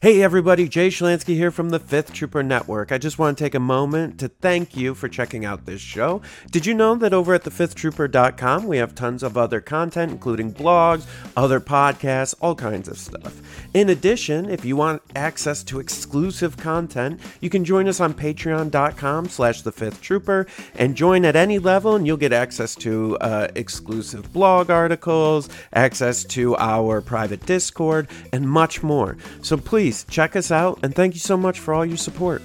Hey everybody, Jay Shlansky here from the 5th Trooper Network. I just want to take a moment to thank you for checking out this show. Did you know that over at the5thtrooper.com we have tons of other content, including blogs, other podcasts, all kinds of stuff. In addition, if you want access to exclusive content, you can join us on patreon.com/the5thtrooper and join at any level and you'll get access to exclusive blog articles, access to our private Discord, and much more. So please check us out, and thank you so much for all your support.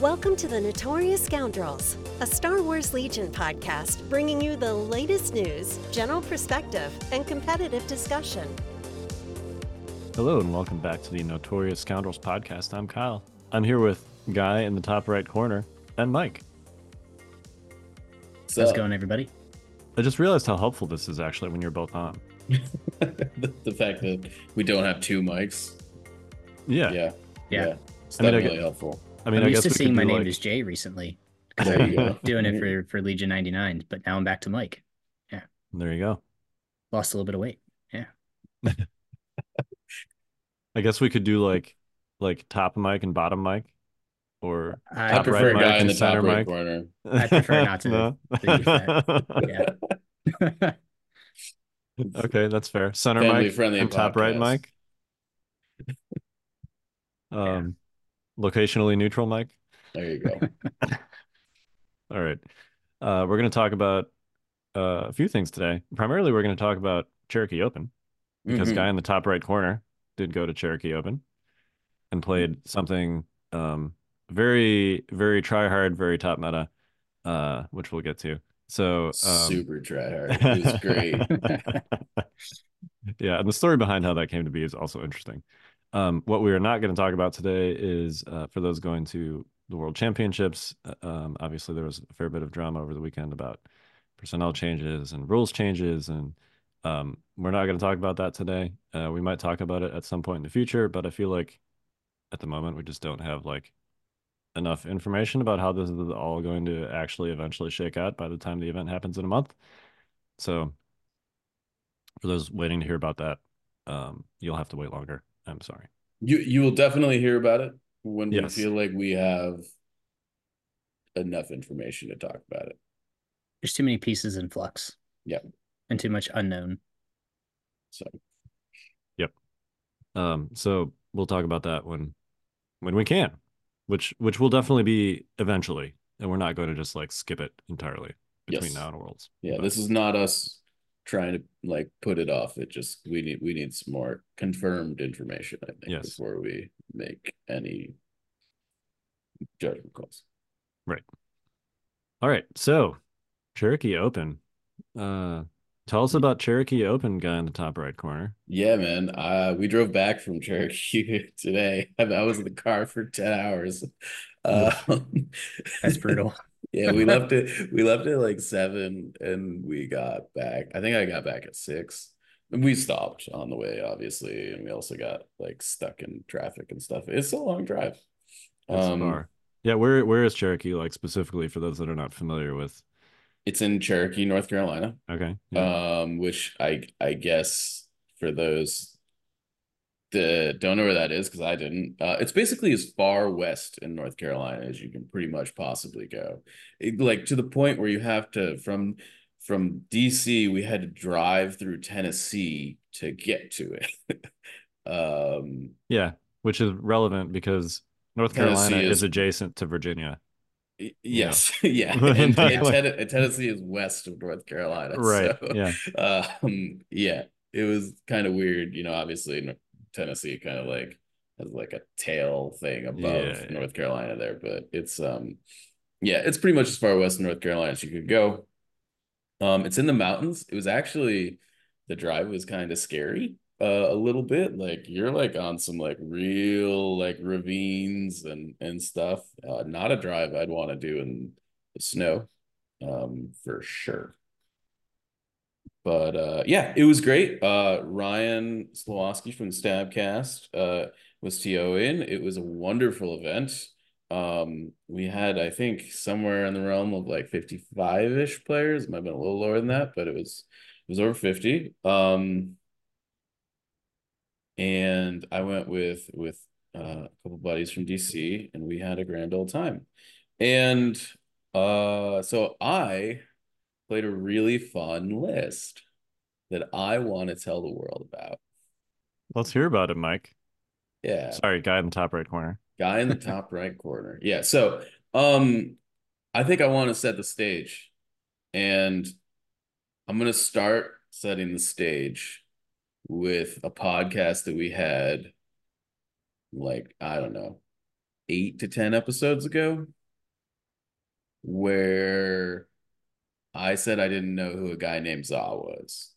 Welcome to the Notorious Scoundrels, a Star Wars Legion podcast bringing you the latest news, general perspective, and competitive discussion. Hello, and welcome back to the Notorious Scoundrels podcast. I'm Kyle. I'm here with Guy in the top right corner and Mike. So, how's it going, everybody? I just realized how helpful this is actually when you're both on. The fact that we don't have two mics. Yeah. It's definitely helpful. I'm used to seeing my name is Jay recently. There you go. Doing it for Legion 99, but now I'm back to Mike. Yeah. There you go. Lost a little bit of weight. Yeah. I guess we could do like top mic and bottom mic. Or I prefer a guy in the top right corner. I prefer not to. to yeah. Okay, that's fair. Center mic and top right mic. Locationally neutral mic. There you go. All right. We're going to talk about a few things today. Primarily, we're going to talk about Cherokee Open, because guy in the top right corner did go to Cherokee Open and played something... very, very try hard, very top meta, which we'll get to. So super try hard. It was great. Yeah, and the story behind how that came to be is also interesting. What we are not going to talk about today is for those going to the World Championships. Obviously, there was a fair bit of drama over the weekend about personnel changes and rules changes, and we're not going to talk about that today. We might talk about it at some point in the future, but I feel like at the moment we just don't have enough information about how this is all going to actually eventually shake out by the time the event happens in a month. So for those waiting to hear about that, you'll have to wait longer. I'm sorry. You will definitely hear about it when we feel like we have enough information to talk about it. There's too many pieces in flux. Yep. And too much unknown. So. Yep. So we'll talk about that when we can. Which will definitely be eventually, and we're not going to just skip it entirely between now and Worlds. Yeah, but this is not us trying to put it off. It just we need some more confirmed information, I think, before we make any judgment calls. Right. All right. So Cherokee Open. Tell us about Cherokee Open, guy in the top right corner. Yeah, man. We drove back from Cherokee today. I was in the car for 10 hours. That's brutal. Yeah, we left it 7 and we got back. I think I got back at 6. And we stopped on the way, obviously. And we also got stuck in traffic and stuff. It's a long drive. That's far. Yeah, where is Cherokee, specifically for those that are not familiar with? It's in Cherokee, North Carolina. Okay. Yeah. Which I guess for those that don't know where that is, because I didn't. It's basically as far west in North Carolina as you can pretty much possibly go. To the point where you have to from DC, we had to drive through Tennessee to get to it. Yeah, which is relevant because North Carolina is adjacent to Virginia. Yes, yeah. And Tennessee is west of North Carolina, right? So, yeah, it was kind of weird, Obviously, Tennessee kind of has a tail thing above North Carolina there, but it's it's pretty much as far west in North Carolina as you could go. It's in the mountains. It was actually the drive was kind of scary. A little bit you're on some real ravines and stuff. Not a drive I'd want to do in the snow, for sure. But it was great. Ryan Slawski from Stabcast was TOing. It was a wonderful event. We had, I think, somewhere in the realm of like 55-ish players. It might have been a little lower than that, but it was over 50. And I went with a couple buddies from DC, and we had a grand old time. And so I played a really fun list that I want to tell the world about. Let's hear about it, Mike. Yeah. Sorry, guy in the top right corner. Guy in the top right corner. Yeah. So I think I want to set the stage. And I'm going to start setting the stage with a podcast that we had, like, I don't know, 8 to 10 episodes ago, where I said I didn't know who a guy named Za was.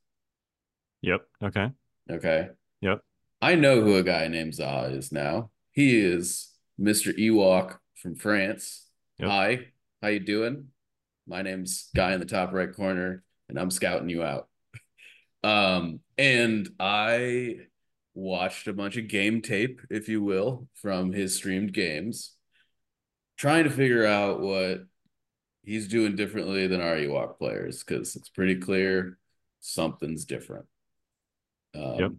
Yep. Okay. Okay. Yep. I know who a guy named Za is now. He is Mr. Ewok from France. Yep. Hi. How you doing? My name's Guy in the top right corner, and I'm scouting you out. And I watched a bunch of game tape, if you will, from his streamed games, trying to figure out what he's doing differently than our Ewok players, because it's pretty clear something's different. Yep.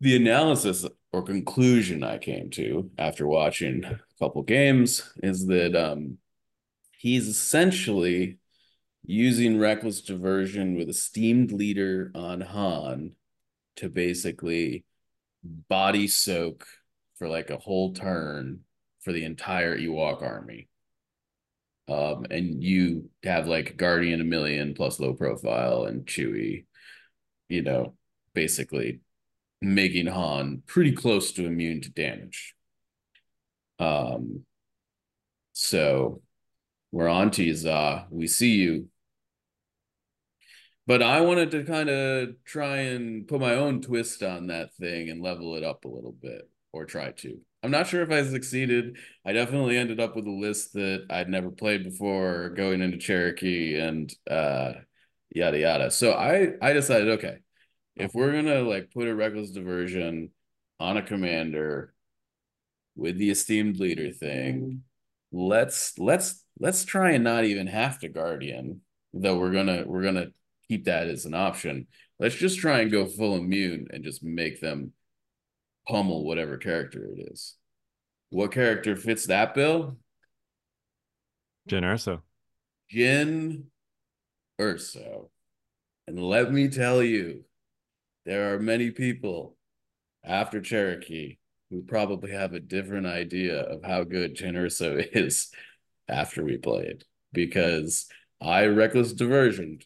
The analysis or conclusion I came to after watching a couple games is that he's essentially using reckless diversion with esteemed leader on Han to basically body soak for like a whole turn for the entire Ewok army. And you have like Guardian a million plus low profile and Chewie, you know, basically making Han pretty close to immune to damage. So we're on to you, Za. We see you. But I wanted to kind of try and put my own twist on that thing and level it up a little bit, or try to. I'm not sure if I succeeded. I definitely ended up with a list that I'd never played before going into Cherokee and yada, yada. So I decided, okay, if we're going to like put a reckless diversion on a commander with the esteemed leader thing, let's try and not even have to Guardian, though we're going to keep that as an option. Let's just try and go full immune and just make them pummel whatever character it is. What character fits that bill? Jyn Erso. Jyn Erso. And let me tell you, there are many people after Cherokee who probably have a different idea of how good Jyn Erso is after we played, because I reckless diversioned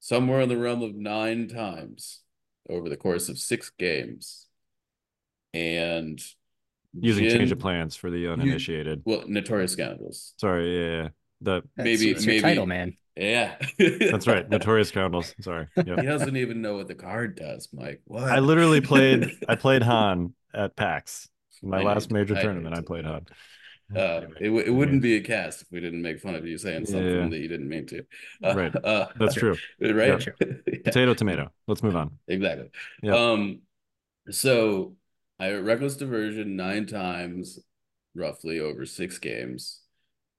somewhere in the realm of 9 times over the course of 6 games. And using change of plans for the uninitiated. Notorious Scoundrels. Sorry, yeah. That's maybe title, man. Yeah. That's right. Notorious Scoundrels. Sorry. Yep. He doesn't even know what the card does, Mike. What? I literally played Han at PAX. My last major tournament, I played Han. It wouldn't be a cast if we didn't make fun of you saying something that you didn't mean to. Right. That's true. Right? Yeah. Yeah. Potato, tomato. Let's move on. Exactly. Yeah. So I reckless diversion 9 times, roughly over 6 games.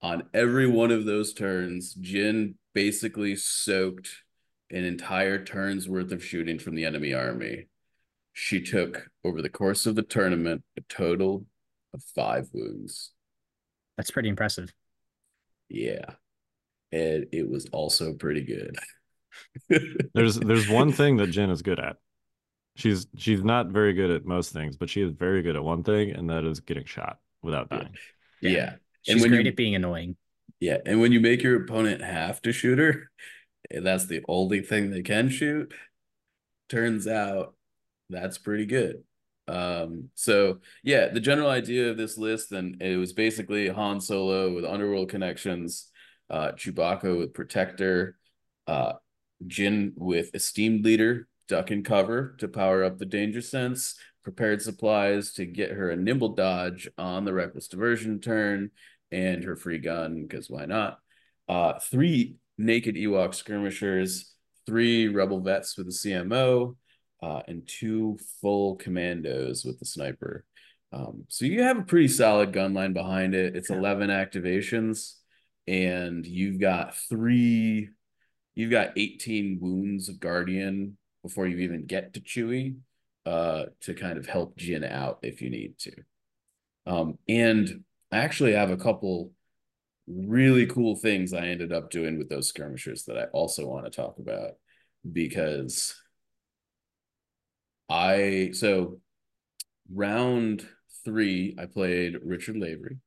On every one of those turns, Jyn basically soaked an entire turn's worth of shooting from the enemy army. She took, over the course of the tournament, a total of 5 wounds. That's pretty impressive. Yeah. And it was also pretty good. There's one thing that Jyn is good at. She's not very good at most things, but she is very good at one thing, and that is getting shot without dying. Yeah. She's great at being annoying. Yeah, and when you make your opponent have to shoot her, and that's the only thing they can shoot, turns out that's pretty good. So, yeah, the general idea of this list, and it was basically Han Solo with Underworld connections, Chewbacca with Protector, Jyn with Esteemed Leader, Duck and Cover to power up the Danger Sense, Prepared Supplies to get her a nimble dodge on the Reckless Diversion turn, and her free gun, because why not? 3 naked Ewok skirmishers, 3 rebel vets with the CMO, and 2 full commandos with the sniper. So you have a pretty solid gun line behind it. It's 11 activations, and you've got 18 wounds of Guardian before you even get to Chewie, to kind of help Jyn out if you need to. And I actually have a couple really cool things I ended up doing with those skirmishers that I also want to talk about, because so round 3, I played Richard Lavery,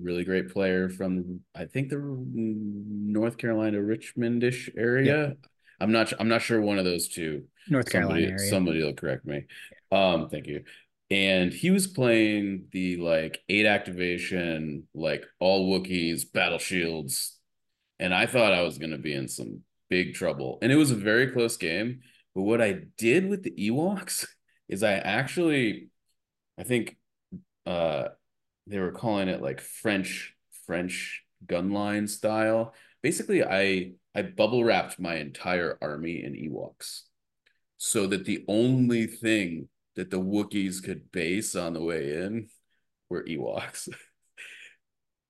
really great player from, I think, the North Carolina, Richmond-ish area. Yeah. I'm not sure, one of those two. North Carolina area. Somebody will correct me. Yeah. Thank you. And he was playing the, like, 8 activation, like, all Wookiees, battle shields. And I thought I was going to be in some big trouble. And it was a very close game. But what I did with the Ewoks is I actually, I think they were calling it like French gunline style. Basically, I bubble wrapped my entire army in Ewoks so that the only thing that the Wookiees could base on the way in were Ewoks.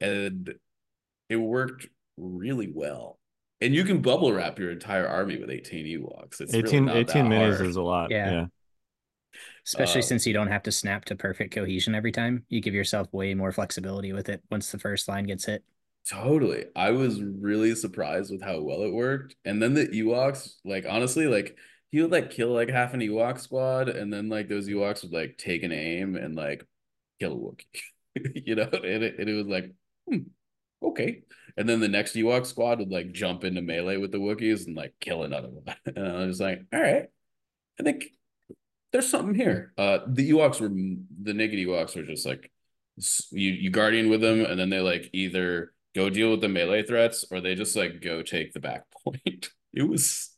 And it worked really well. And you can bubble wrap your entire army with 18 Ewoks. It's 18 minis is a lot. Yeah. Especially since you don't have to snap to perfect cohesion every time. You give yourself way more flexibility with it once the first line gets hit. Totally. I was really surprised with how well it worked. And then the Ewoks, like, honestly, like, he would, like, kill, like, half an Ewok squad, and then, like, those Ewoks would, like, take an aim and, like, kill a Wookiee. You know? And it was like, okay. And then the next Ewok squad would, like, jump into melee with the Wookiees and, like, kill another one. And I was just like, all right, I think there's something here. The naked Ewoks were just like, you guardian with them, and then they, like, either go deal with the melee threats or they just, like, go take the back point. It was,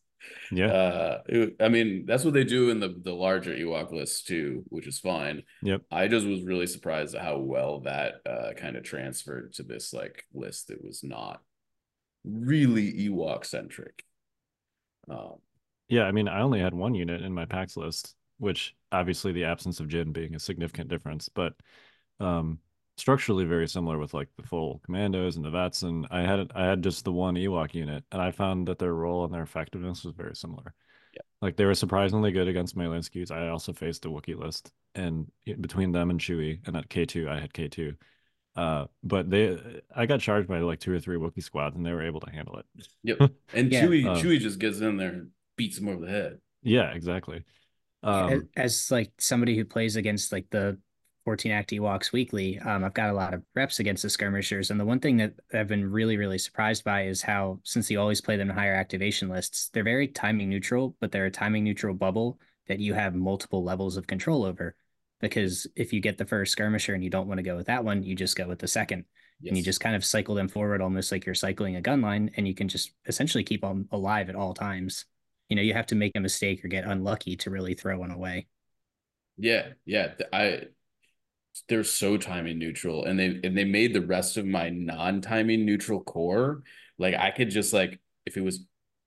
I mean, that's what they do in the larger Ewok list too, which is fine. Yep. I just was really surprised at how well that kind of transferred to this, like, list that was not really Ewok centric. Yeah, I mean, I only had one unit in my packs list, which obviously the absence of Jyn being a significant difference, but structurally very similar with, like, the full commandos and the vets, and I had just the one Ewok unit, and I found that their role and their effectiveness was very similar. Yeah. Like, they were surprisingly good against melee skis. I also faced the Wookiee list, and between them and Chewie, and at K2, I had K2. But I got charged by, like, 2 or 3 Wookiee squads, and they were able to handle it. Yep. And Chewie just gets in there and beats him over the head. Yeah, exactly. As like somebody who plays against, like, the 14 act Ewoks weekly, I've got a lot of reps against the skirmishers, and the one thing that I've been really, really surprised by is how, since you always play them in higher activation lists, they're very timing neutral, but they're a timing neutral bubble that you have multiple levels of control over, because if you get the first skirmisher and you don't want to go with that one, you just go with the second. Yes. And you just kind of cycle them forward, almost like you're cycling a gun line, and you can just essentially keep them alive at all times. You know, you have to make a mistake or get unlucky to really throw one away. Yeah. They're so timing neutral, and they made the rest of my non-timing neutral core, like, I could just, like, if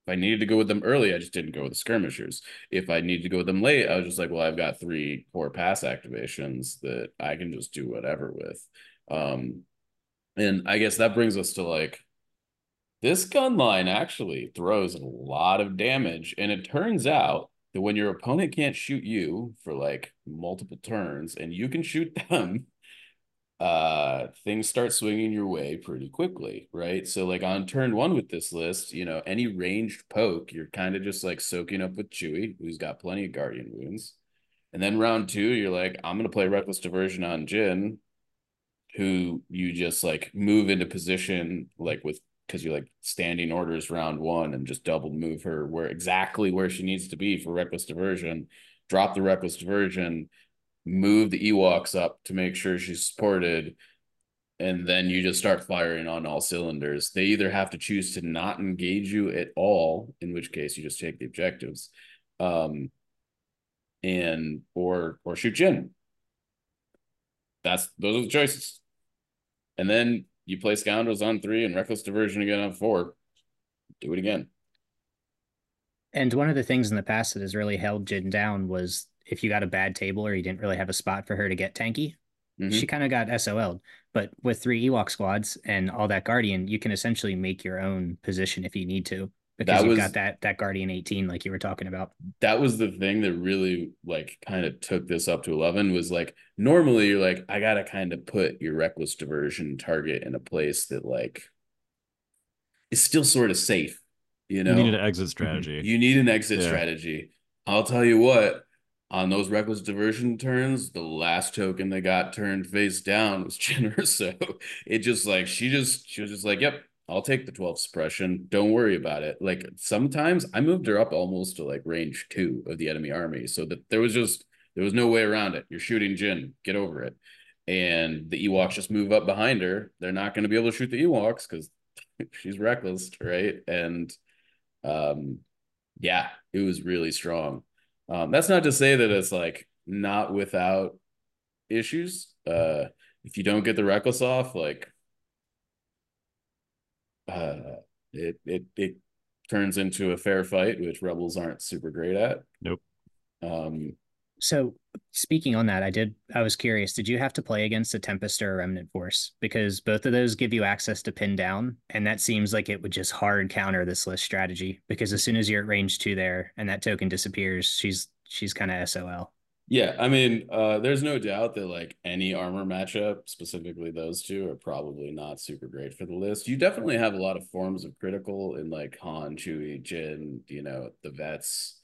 I needed to go with them early, I just didn't go with the skirmishers. If I needed to go with them late, I was just like, well, I've got 3 core pass activations that I can just do whatever with. And I guess that brings us to, like, this gun line actually throws a lot of damage, and it turns out that when your opponent can't shoot you for, like, multiple turns and you can shoot them, things start swinging your way pretty quickly, right? So, like, on turn 1 with this list, you know, any ranged poke, you're kind of just, like, soaking up with Chewie, who's got plenty of Guardian wounds. And then round 2, you're like, I'm going to play Reckless Diversion on Jyn, who you just, like, move into position, like, with, because you're, like, standing orders round 1, and just double move her exactly where she needs to be for Reckless Diversion, drop the Reckless Diversion, move the Ewoks up to make sure she's supported, and then you just start firing on all cylinders. They either have to choose to not engage you at all, in which case you just take the objectives, or shoot Jyn. Those are the choices. And then you play Scoundrels on 3 and Reckless Diversion again on 4. Do it again. And one of the things in the past that has really held Jyn down was if you got a bad table or you didn't really have a spot for her to get tanky, she kind of got SOL'd. But with 3 Ewok squads and all that Guardian, you can essentially make your own position if you need to, because you've got that Guardian 18 like you were talking about. That was the thing that really like kind of took this up to 11, was like, normally you're like, I got to kind of put your reckless diversion target in a place that like is still sort of safe. You know, you need an exit strategy. You need an exit strategy. I'll tell you what, on those reckless diversion turns, the last token that got turned face down was Jyn Erso. It just like, she was just like, yep, I'll take the 12th suppression. Don't worry about it. Like sometimes I moved her up almost to like range 2 of the enemy army, so that there was no way around it. You're shooting Jyn, get over it. And the Ewoks just move up behind her. They're not going to be able to shoot the Ewoks because she's reckless, right? And yeah, it was really strong. That's not to say that it's like not without issues. If you don't get the reckless off, like it turns into a fair fight, which Rebels aren't super great at. Nope. So speaking on that, I was curious, did you have to play against a Tempest or a Remnant force? Because both of those give you access to pin down, and that seems like it would just hard counter this list strategy, because as soon as you're at range 2 there and that token disappears, she's kind of SOL. Yeah, I mean, there's no doubt that like any armor matchup, specifically those two, are probably not super great for the list. You definitely have a lot of forms of critical in like Han, Chewie, Jyn, you know, the vets,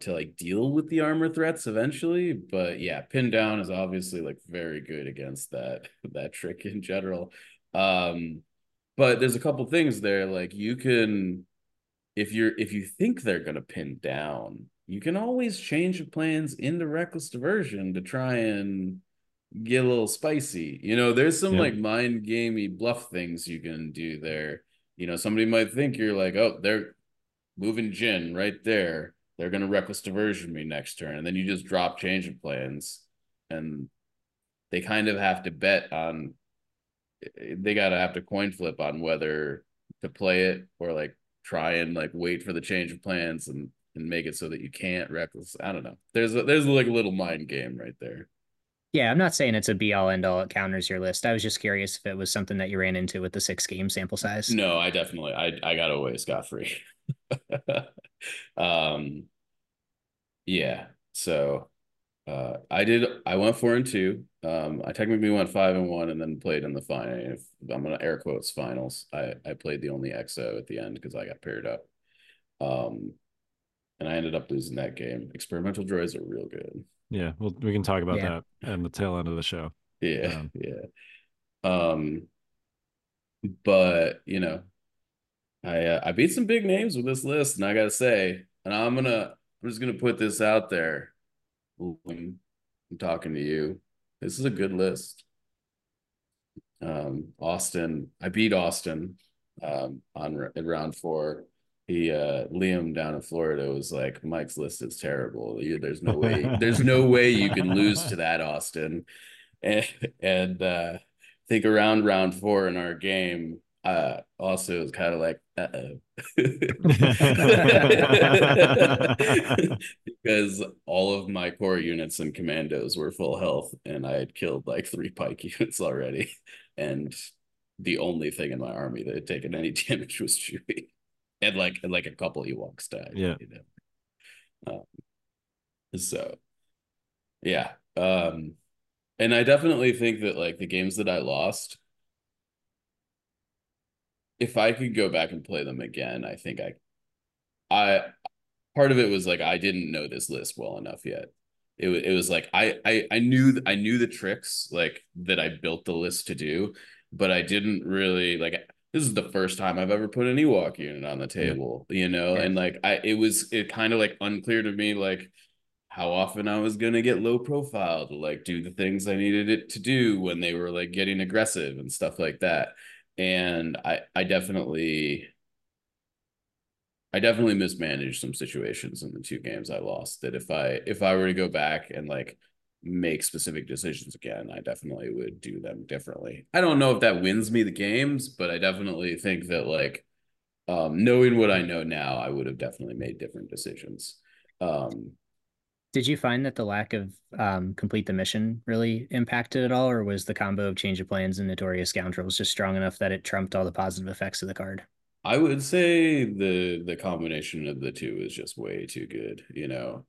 to like deal with the armor threats eventually. But yeah, pin down is obviously like very good against that trick in general. But there's a couple things there. Like you can, if you think they're gonna pin down, you can always change your plans into reckless diversion to try and get a little spicy. You know, there's some like mind gamey bluff things you can do there. You know, somebody might think you're like, oh, they're moving Jyn right there, they're going to reckless diversion me next turn. And then you just drop change of plans, and they kind of have to bet on, they got to have to coin flip on whether to play it or like try and like wait for the change of plans and make it so that you can't reckless. I don't know. There's like a little mind game right there. Yeah, I'm not saying it's a be-all, end-all, it counters your list. I was just curious if it was something that you ran into with the 6-game sample size. No, I got away scot-free. Yeah, so I went 4-2. I technically went 5-1 and then played in the final, if I'm going to air quotes finals. I played the only XO at the end because I got paired up. And I ended up losing that game. Experimental droids are real good. Yeah, well, we can talk about that at the tail end of the show. Yeah, but you know, I beat some big names with this list, and I gotta say, and I'm just gonna put this out there. I'm talking to you. This is a good list. Austin, I beat Austin in round 4. Liam down in Florida was like, Mike's list is terrible. There's no way, you can lose to that, Austin. And I think around round 4 in our game, also it was kind of like, uh-oh. Because all of my core units and commandos were full health, and I had killed like 3 Pike units already. And the only thing in my army that had taken any damage was Chewie. And like a couple Ewoks died. Yeah. You know? So yeah. And I definitely think that like the games that I lost, if I could go back and play them again, I think I part of it was like I didn't know this list well enough yet. It was like I knew the tricks like that I built the list to do, but I didn't really like. This is the first time I've ever put an Ewok unit on the table, you know? Yeah. And like, it kind of like unclear to me, like how often I was going to get low profile to like do the things I needed it to do when they were like getting aggressive and stuff like that. And I definitely mismanaged some situations in the 2 games I lost, that if I were to go back and like make specific decisions again, I definitely would do them differently. I don't know if that wins me the games, but I definitely think that like knowing what I know now, I would have definitely made different decisions. Did you find that the lack of complete the mission really impacted it all, or was the combo of Change of Plans and Notorious Scoundrels just strong enough that it trumped all the positive effects of the card? I would say the combination of the two is just way too good, you know.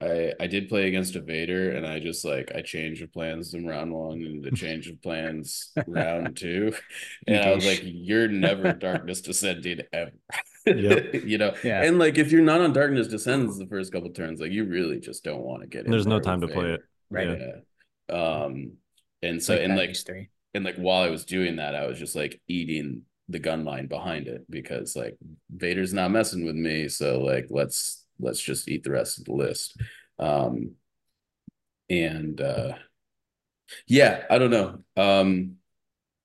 I did play against a Vader, and I just, like, I changed of plans in round one and the change of plans round two. And I was like, you're never Darkness Descending ever. Yep. You know? Yeah. And, like, if you're not on Darkness Descends the first couple turns, like, you really just don't want to get in. There's no time to play it. Right. Yeah. And so, and while I was doing that, I was just, like, eating the gun line behind it because, like, Vader's not messing with me. So, like, let's just eat the rest of the list. Yeah, I don't know. It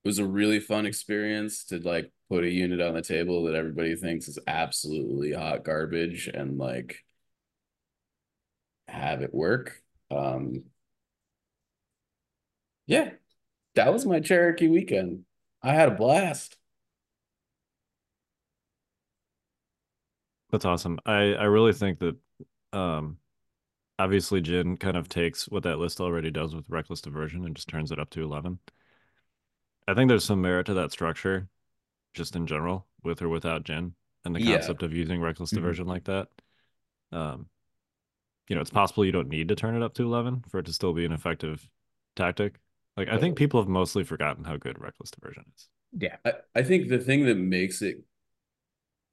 was a really fun experience to, like, put a unit on the table that everybody thinks is absolutely hot garbage and, like, have it work. Yeah, that was my Cherokee weekend. I had a blast. That's awesome. I really think that obviously Jyn kind of takes what that list already does with Reckless Diversion and just turns it up to 11. I think there's some merit to that structure just in general, with or without Jyn, and the concept of using Reckless Diversion like that. You know, it's possible you don't need to turn it up to 11 for it to still be an effective tactic. Like, I think people have mostly forgotten how good Reckless Diversion is. Yeah. I think the thing that makes it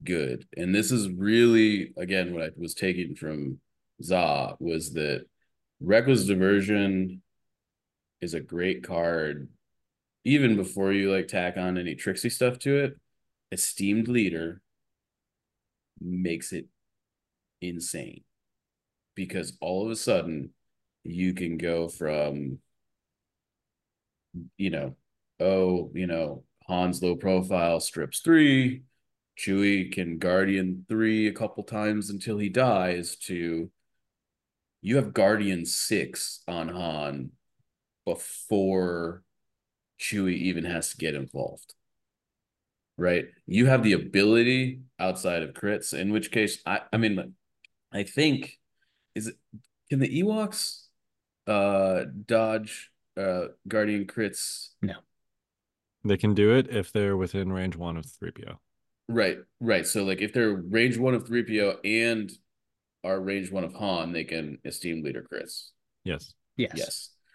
good, and this is really, again, what I was taking from Za, was that Reckless Diversion is a great card even before you, like, tack on any tricksy stuff to it. Esteemed Leader makes it insane because all of a sudden you can go from, you know, oh, you know, Han's low profile strips 3, Chewie can Guardian 3 a couple times until he dies, to you have Guardian 6 on Han before Chewie even has to get involved, right? You have the ability outside of crits, in which case, I mean, I think, can the Ewoks dodge Guardian crits? No. They can do it if they're within range 1 of 3PO. Right. So, like, if they're range 1 of 3PO and are range 1 of Han, they can Esteemed Leader crits. Yes.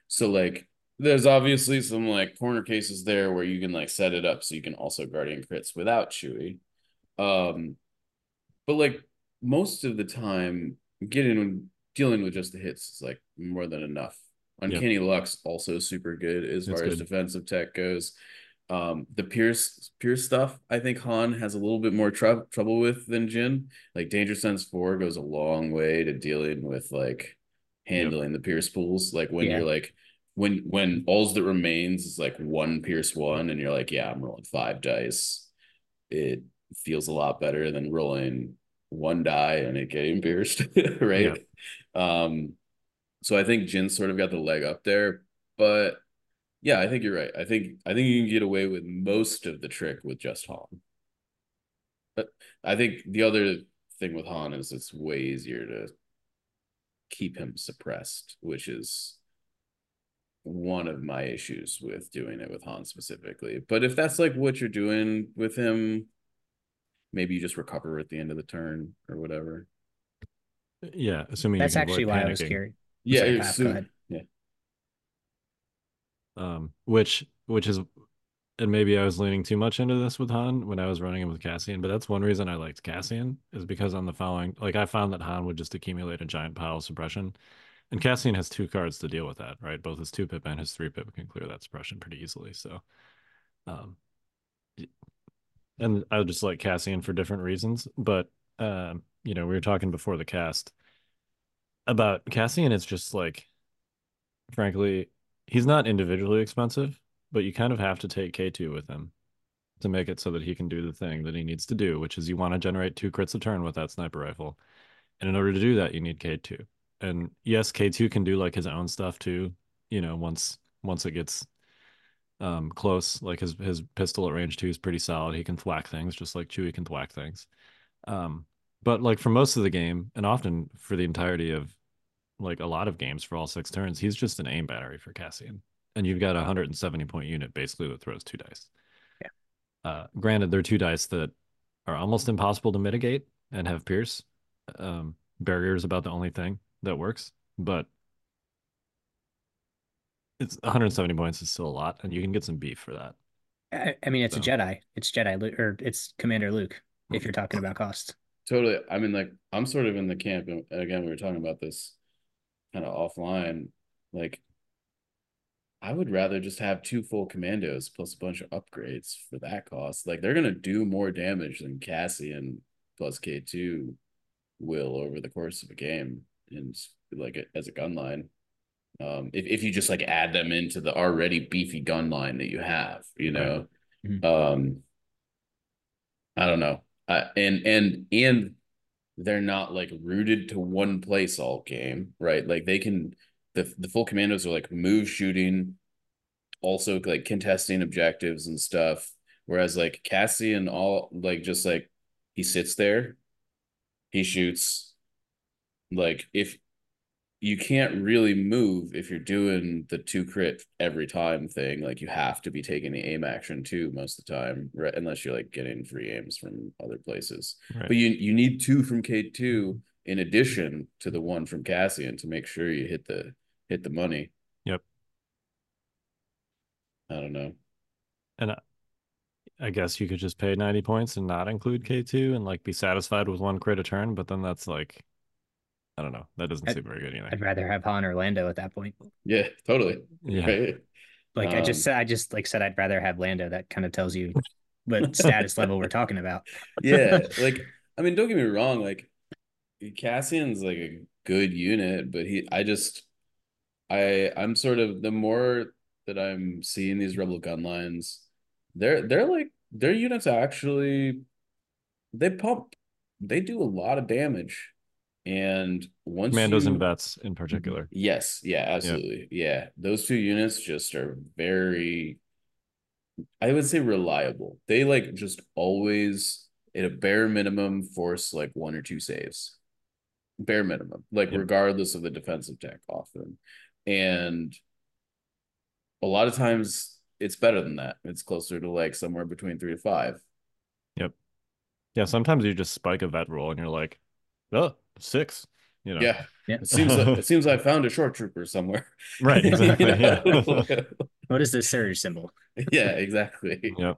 So, like, there's obviously some, like, corner cases there where you can, like, set it up so you can also Guardian crits without Chewie. But, like, most of the time, dealing with just the hits is, like, more than enough. Uncanny Lux also super good as far as defensive tech goes. The Pierce stuff, I think Han has a little bit more trouble with than Jyn. Like, Danger Sense 4 goes a long way to dealing with, like, handling the Pierce pools. Like, when you're like, when all that remains is, like, one Pierce 1, and you're like, yeah, I'm rolling 5 dice. It feels a lot better than rolling 1 die and it getting pierced, right? Yeah. So I think Jyn sort of got the leg up there, but. Yeah, I think you're right. I think you can get away with most of the trick with just Han. But I think the other thing with Han is it's way easier to keep him suppressed, which is one of my issues with doing it with Han specifically. But if that's, like, what you're doing with him, maybe you just recover at the end of the turn or whatever. Yeah, assuming that's actually why panicking. I was curious. Yeah, so, yeah. Which is, and maybe I was leaning too much into this with Han when I was running him with Cassian, but that's one reason I liked Cassian, is because on the following, like, I found that Han would just accumulate a giant pile of suppression, and Cassian has 2 cards to deal with that, right? Both his 2-pip and his 3-pip can clear that suppression pretty easily. So, and I would just like Cassian for different reasons, but you know, we were talking before the cast about Cassian. It's just, like, frankly, he's not individually expensive, but you kind of have to take K2 with him to make it so that he can do the thing that he needs to do, which is you want to generate 2 crits a turn with that sniper rifle. And in order to do that, you need K2. And yes, K2 can do, like, his own stuff too. You know, once it gets close, like, his pistol at range 2 is pretty solid. He can thwack things just like Chewie can thwack things. But like for most of the game, and often for the entirety of like a lot of games for all 6 turns, he's just an aim battery for Cassian. And you've got a 170-point unit basically that throws 2 dice. Yeah. Granted, they're 2 dice that are almost impossible to mitigate and have pierce. Barrier is about the only thing that works, but it's 170 points is still a lot, and you can get some beef for that. I mean, it's so. It's Jedi or it's Commander Luke if you're talking about cost. Totally. I mean, like, I'm sort of in the camp, and again, we were talking about this kind of offline, like, I would rather just have 2 full commandos plus a bunch of upgrades for that cost. Like, they're going to do more damage than Cassian plus K2 will over the course of a game, and like as a gun line. If you just like add them into the already beefy gun line that you have, you know, right. I don't know. And they're not like rooted to one place all game, right? Like they can. The full commandos are like move shooting, also like contesting objectives and stuff. Whereas like Cassian all like just like he sits there, he shoots. Like if you can't really move if you're doing the 2 crit every time thing, like you have to be taking the aim action too most of the time, right? Unless you're like getting free aims from other places. Right. But you need 2 from K2 in addition to the 1 from Cassian to make sure you hit the money. Yep. I don't know. And I guess you could just pay 90 points and not include K2 and like be satisfied with 1 crit a turn, but then that's like, I don't know. That doesn't seem very good either. I'd rather have Han or Lando at that point. Yeah, totally. Yeah. Right. Like I just said I'd rather have Lando. That kind of tells you what status level we're talking about. Yeah. Like, I mean, don't get me wrong. Like Cassian's like a good unit, but I'm sort of, the more that I'm seeing these rebel gun lines, they're like, their units actually, they do a lot of damage. And once commandos and vets in particular. Yes. Yeah, absolutely. Yeah. Those 2 units just are very, I would say, reliable. They like just always at a bare minimum force like 1 or 2 saves. Bare minimum, like regardless of the defensive tech often. And a lot of times it's better than that. It's closer to like somewhere between 3 to 5. Yep. Yeah. Sometimes you just spike a vet roll and you're like, oh, 6. You know. Yeah. Yeah. It seems I found a short trooper somewhere. Right. Exactly. You know? Yeah. What is this surge symbol? Yeah, exactly. Yep.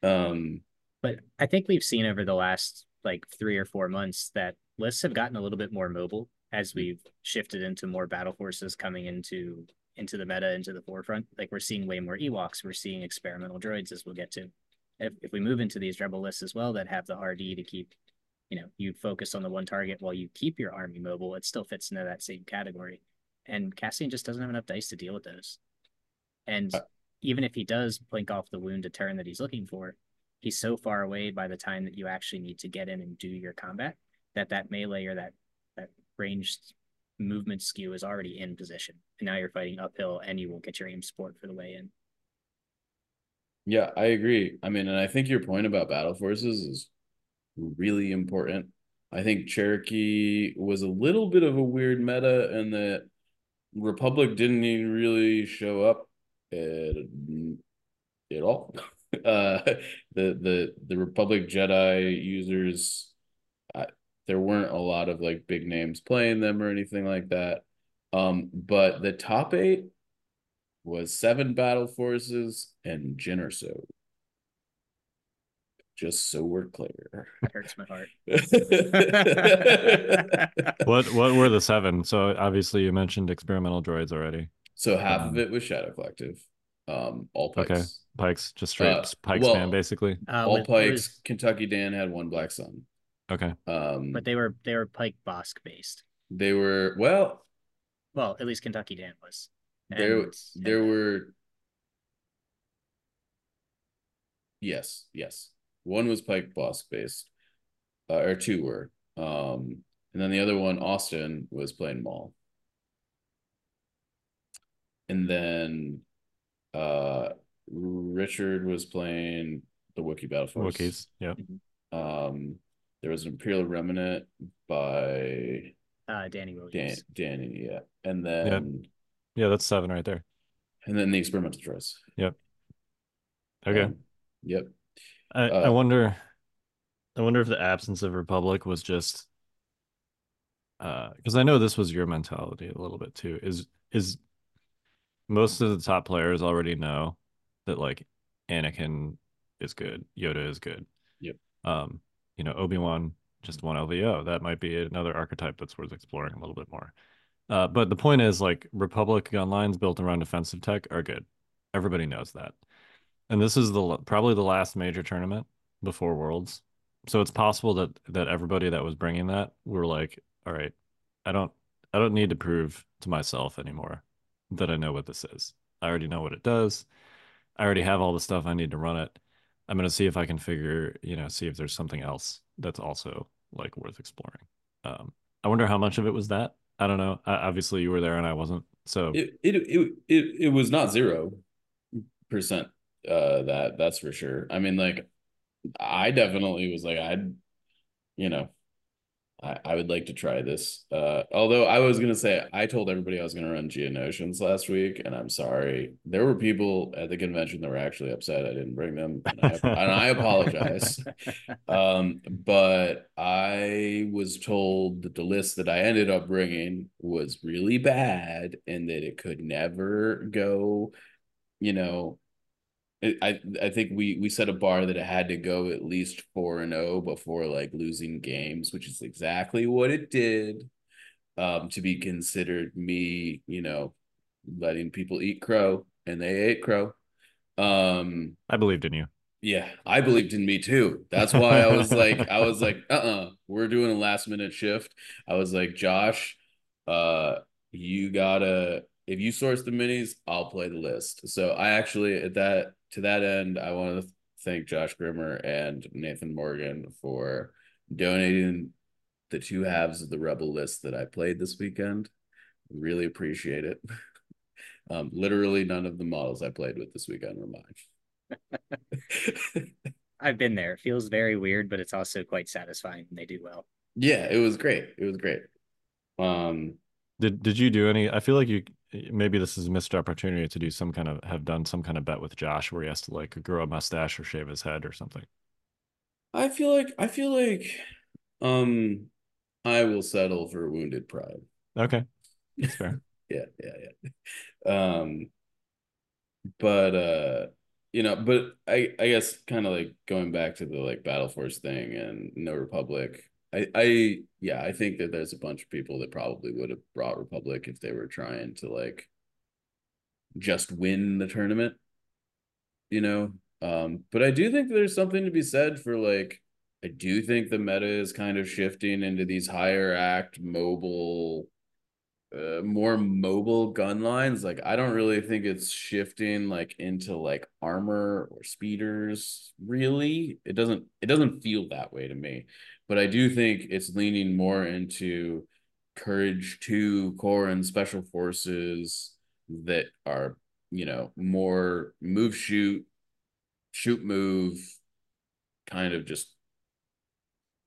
But I think we've seen over the last like 3 or 4 months that lists have gotten a little bit more mobile as we've shifted into more battle forces coming into the meta, into the forefront. Like we're seeing way more Ewoks. We're seeing experimental droids, as we'll get to. If we move into these rebel lists as well that have the RD to keep, you know, you focus on the 1 target while you keep your army mobile, it still fits into that same category. And Cassian just doesn't have enough dice to deal with those. And even if he does blink off the wound a turn that he's looking for, he's so far away by the time that you actually need to get in and do your combat that melee or that ranged movement skew is already in position. And now you're fighting uphill and you won't get your aim support for the way in. Yeah, I agree. I mean, and I think your point about battle forces is really important. I think Cherokee was a little bit of a weird meta, and the Republic didn't even really show up at all. The Republic Jedi users, there weren't a lot of like big names playing them or anything like that. But the top 8 was 7 battle forces and Jyn Erso. Just so we're clear. It hurts my heart. What were the 7? So obviously you mentioned experimental droids already. So half of it was Shadow Collective. All Pikes. Okay. Pikes, just straight Pikes fan, basically. All Pikes. Was... Kentucky Dan had 1 Black Sun. Okay. But they were Pike Bosk based. They were well, at least Kentucky Dan was. And, there were. Yes. 1 was Pike Boss based, or 2 were. And then the other one, Austin, was playing Maul. And then Richard was playing the Wookiee Battle Force. Wookiees, yeah. There was an Imperial Remnant by Danny Williams. Danny, yeah. And then... Yeah. Yeah, that's 7 right there. And then the Experimental Droids. Yep. Okay. Yep. I wonder if the absence of Republic was just... Because I know this was your mentality a little bit too. Is most of the top players already know that, like, Anakin is good, Yoda is good. Yep. You know, Obi-Wan just won LVO. That might be another archetype that's worth exploring a little bit more. But the point is, like, Republic gunlines built around offensive tech are good. Everybody knows that. And this is the probably the last major tournament before Worlds. So it's possible that everybody that was bringing that were like, all right, I don't need to prove to myself anymore that I know what this is. I already know what it does. I already have all the stuff I need to run it. I'm going to see if I can see if there's something else that's also, like, worth exploring. I wonder how much of it was that. I don't know. Obviously, you were there and I wasn't. So it was not 0% that's for sure. I mean, like, I definitely was like, I would like to try this. Although I was going to say, I told everybody I was going to run Geonosians last week, and I'm sorry. There were people at the convention that were actually upset I didn't bring them, and I apologize. But I was told that the list that I ended up bringing was really bad and that it could never go, you know, I think we set a bar that it had to go at least 4-0 before, like, losing games, which is exactly what it did, to be considered me, you know, letting people eat crow, and they ate crow. I believed in you. Yeah, I believed in me too. That's why I was like, we're doing a last minute shift. I was like, Josh, if you source the minis, I'll play the list. So I actually, to that end, I want to thank Josh Grimmer and Nathan Morgan for donating the 2 halves of the Rebel list that I played this weekend. Really appreciate it. Literally none of the models I played with this weekend were mine. I've been there. It feels very weird, but it's also quite satisfying when they do well. Yeah, it was great. It was great. Did you do any? I feel like you... Maybe this is a missed opportunity to do have done some kind of bet with Josh where he has to, like, grow a mustache or shave his head or something. I feel like I will settle for wounded pride. Okay, that's fair. yeah. But I guess, kind of like going back to the, like, Battle Force thing and No Republic. I think that there's a bunch of people that probably would have brought Republic if they were trying to, like, just win the tournament, you know. But I do think there's something to be said for, like, I do think the meta is kind of shifting into these higher act mobile, more mobile gun lines. Like, I don't really think it's shifting, like, into, like, armor or speeders. Really, it doesn't feel that way to me. But I do think it's leaning more into Courage 2, Core, and Special Forces that are, you know, more move, shoot, move, kind of just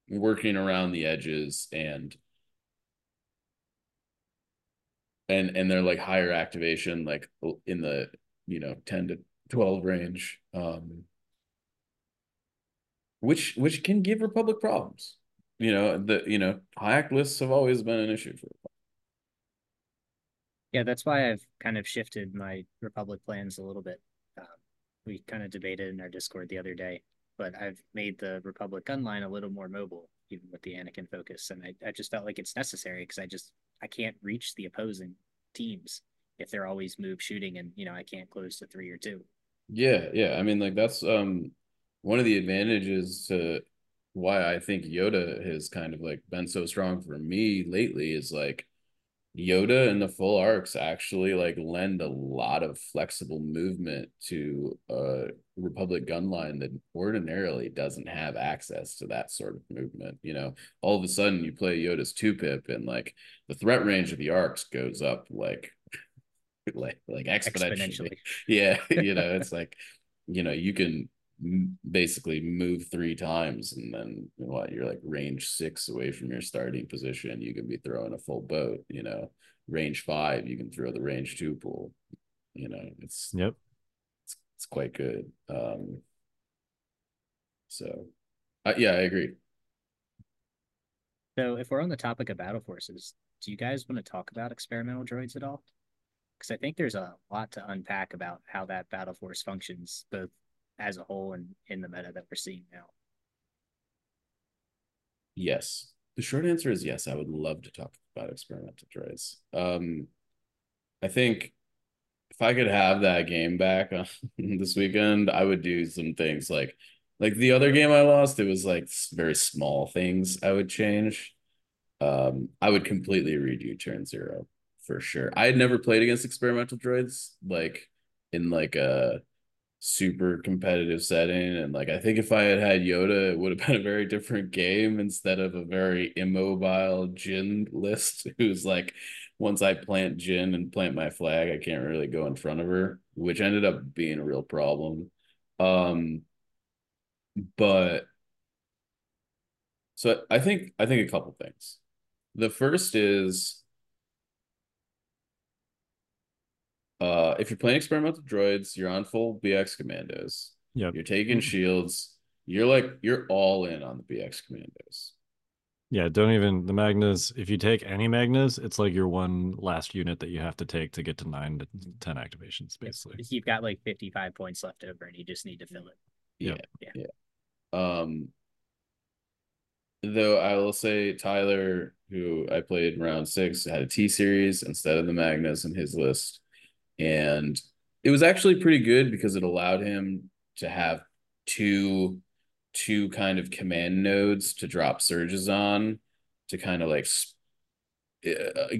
working around the edges, and they're, like, higher activation, like, in the, you know, 10 to 12 range. Which can give Republic problems. You know, high act lists have always been an issue for Republic. Yeah, that's why I've kind of shifted my Republic plans a little bit. We kind of debated in our Discord the other day, but I've made the Republic gun line a little more mobile, even with the Anakin focus, and I just felt like it's necessary because I can't reach the opposing teams if they're always move shooting, and, you know, I can't close to 3 or 2. Yeah. I mean, like, that's one of the advantages to why I think Yoda has kind of, like, been so strong for me lately is, like, Yoda and the full arcs actually, like, lend a lot of flexible movement to a Republic gunline that ordinarily doesn't have access to that sort of movement. You know, all of a sudden you play Yoda's 2-pip and, like, the threat range of the arcs goes up like exponentially. Yeah, you know, it's like, you know, you can basically move 3 times, and then what, you're like range 6 away from your starting position, you can be throwing a full boat, you know, range 5, you can throw the range 2 pool, you know, it's, yep, it's quite good. So yeah, I agree. So if we're on the topic of battle forces, do you guys want to talk about experimental droids at all? Because I think there's a lot to unpack about how that battle force functions, both as a whole and in the meta that we're seeing now. Yes. The short answer is yes, I would love to talk about experimental droids. I think if I could have that game back this weekend, I would do some things like the other game I lost, it was like very small things I would change. I would completely redo turn 0 for sure. I had never played against experimental droids like in like a super competitive setting, and like I think if I had had Yoda, it would have been a very different game instead of a very immobile Jyn list who's like, once I plant Jyn and plant my flag, I can't really go in front of her, which ended up being a real problem. But so I think a couple things. The first is if you're playing experimental droids, you're on full BX commandos. Yep. You're taking shields. You're all in on the BX commandos. Yeah, don't even the Magnas. If you take any Magnas, it's like your one last unit that you have to take to get to 9 to 10 activations, basically. If you've got like 55 points left over, and you just need to fill it. Yep. Yeah. Though I will say Tyler, who I played in round 6, had a T-Series instead of the Magnas in his list. And it was actually pretty good because it allowed him to have two kind of command nodes to drop surges on to kind of like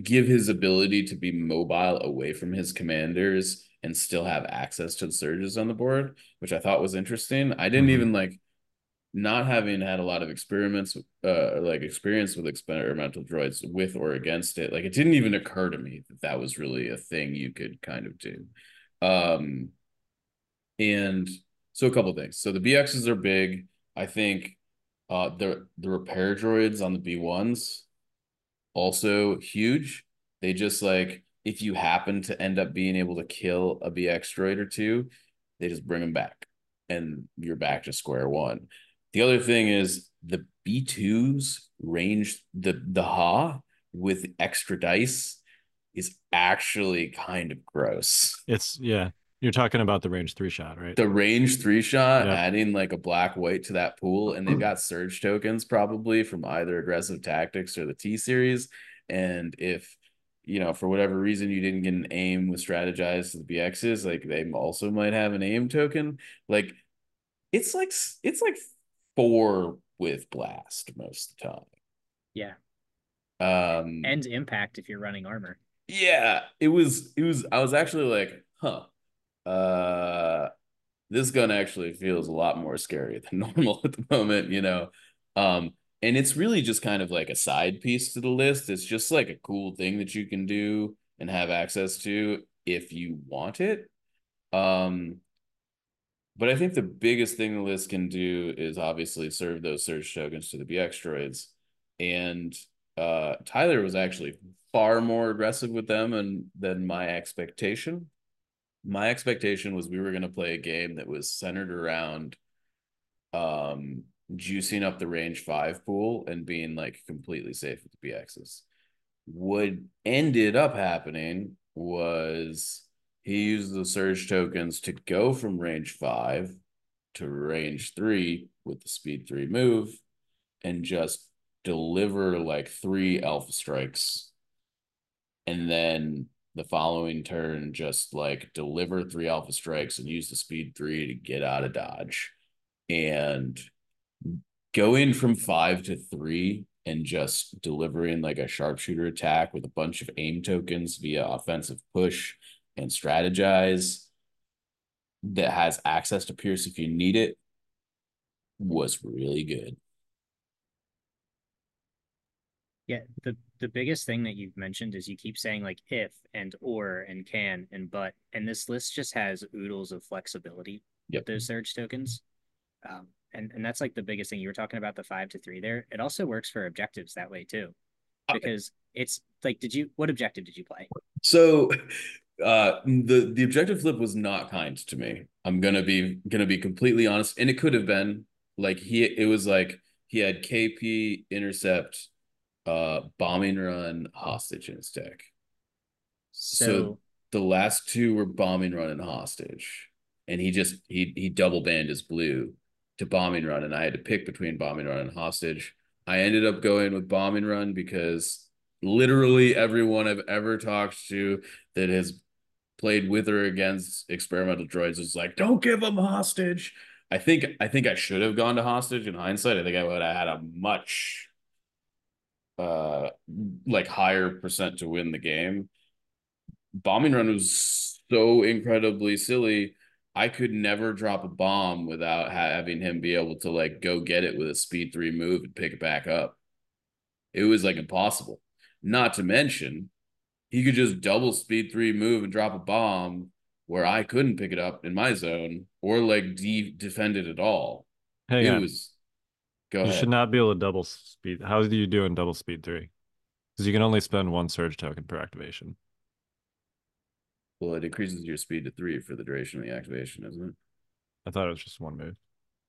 give his ability to be mobile away from his commanders and still have access to the surges on the board, which I thought was interesting. I didn't even like, not having had a lot of experience with experimental droids with or against it, like it didn't even occur to me that that was really a thing you could kind of do. And so a couple of things. So the BXs are big. I think the repair droids on the B1s also huge. They just like, if you happen to end up being able to kill a BX droid or 2, they just bring them back and you're back to square one. The other thing is the B2s range, the Ha with extra dice is actually kind of gross. It's, yeah. You're talking about the range 3 shot, right? The range 3 shot, yep. Adding like a black white to that pool, and they've got surge tokens probably from either aggressive tactics or the T-Series. And if, you know, for whatever reason you didn't get an aim with strategized to the BXs, like they also might have an aim token. Like it's like 4 with blast most of the time. Yeah. And impact if you're running armor. Yeah. It was I was actually like, huh. This gun actually feels a lot more scary than normal at the moment, you know. And it's really just kind of like a side piece to the list. It's just like a cool thing that you can do and have access to if you want it. But I think the biggest thing the list can do is obviously serve those surge tokens to the BX droids. And Tyler was actually far more aggressive with them than my expectation. My expectation was we were going to play a game that was centered around juicing up the range 5 pool and being like completely safe with the BXs. What ended up happening was he used the surge tokens to go from range 5 to range 3 with the speed 3 move and just deliver like 3 alpha strikes, and then the following turn just like deliver 3 alpha strikes and use the speed 3 to get out of dodge, and going from 5 to 3 and just delivering like a sharpshooter attack with a bunch of aim tokens via offensive push and strategize that has access to Pierce if you need it was really good. Yeah, the biggest thing that you've mentioned is you keep saying like if and or and can and but, and this list just has oodles of flexibility. Yep. With those surge tokens. And that's like the biggest thing you were talking about, the 5 to 3 there. It also works for objectives that way too, because it's like, what objective did you play? So the objective flip was not kind to me. I'm gonna be completely honest. And it could have been like, it was like he had KP, intercept, bombing run, hostage in his deck. So the last two were bombing run and hostage. And he double banned his blue to bombing run, and I had to pick between bombing run and hostage. I ended up going with bombing run because literally everyone I've ever talked to that has played with or against experimental droids is like, don't give them hostage. I think I should have gone to hostage in hindsight. I think I would have had a much like higher percent to win the game. Bombing run was so incredibly silly. I could never drop a bomb without having him be able to like go get it with a speed 3 move and pick it back up. It was like impossible. Not to mention, he could just double speed 3 move and drop a bomb where I couldn't pick it up in my zone or like defend it at all. Hey, Go ahead. You should not be able to double speed. How do you do in double speed 3? Because you can only spend 1 surge token per activation. Well, it increases your speed to 3 for the duration of the activation, isn't it? I thought it was just 1 move.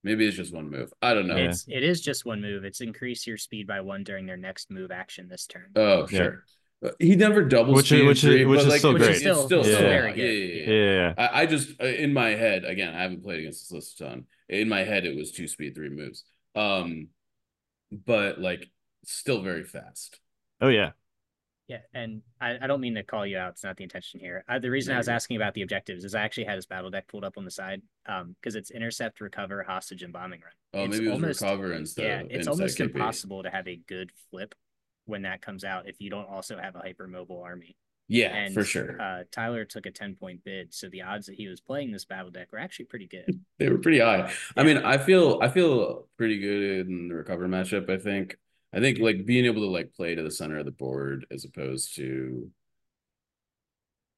Maybe it's just 1 move. I don't know. It is just 1 move. It's increase your speed by 1 during their next move action this turn. Oh, sure. Yeah. He never doubles speed. Which is still very good. Yeah. I just, in my head, again, I haven't played against this list a ton. In my head, it was 2 speed, 3 moves. But, like, still very fast. Oh, yeah. Yeah, and I don't mean to call you out. It's not the intention here. The reason I was asking about the objectives is I actually had his battle deck pulled up on the side because it's intercept, recover, hostage, and bombing run. Oh, maybe it was recover instead. Yeah, it's almost impossible to have a good flip when that comes out if you don't also have a hypermobile army. Yeah, and, for sure. Tyler took a 10-point bid, so the odds that he was playing this battle deck were actually pretty good. They were pretty high. Yeah. I mean, I feel pretty good in the recover matchup, I think. I think like being able to like play to the center of the board as opposed to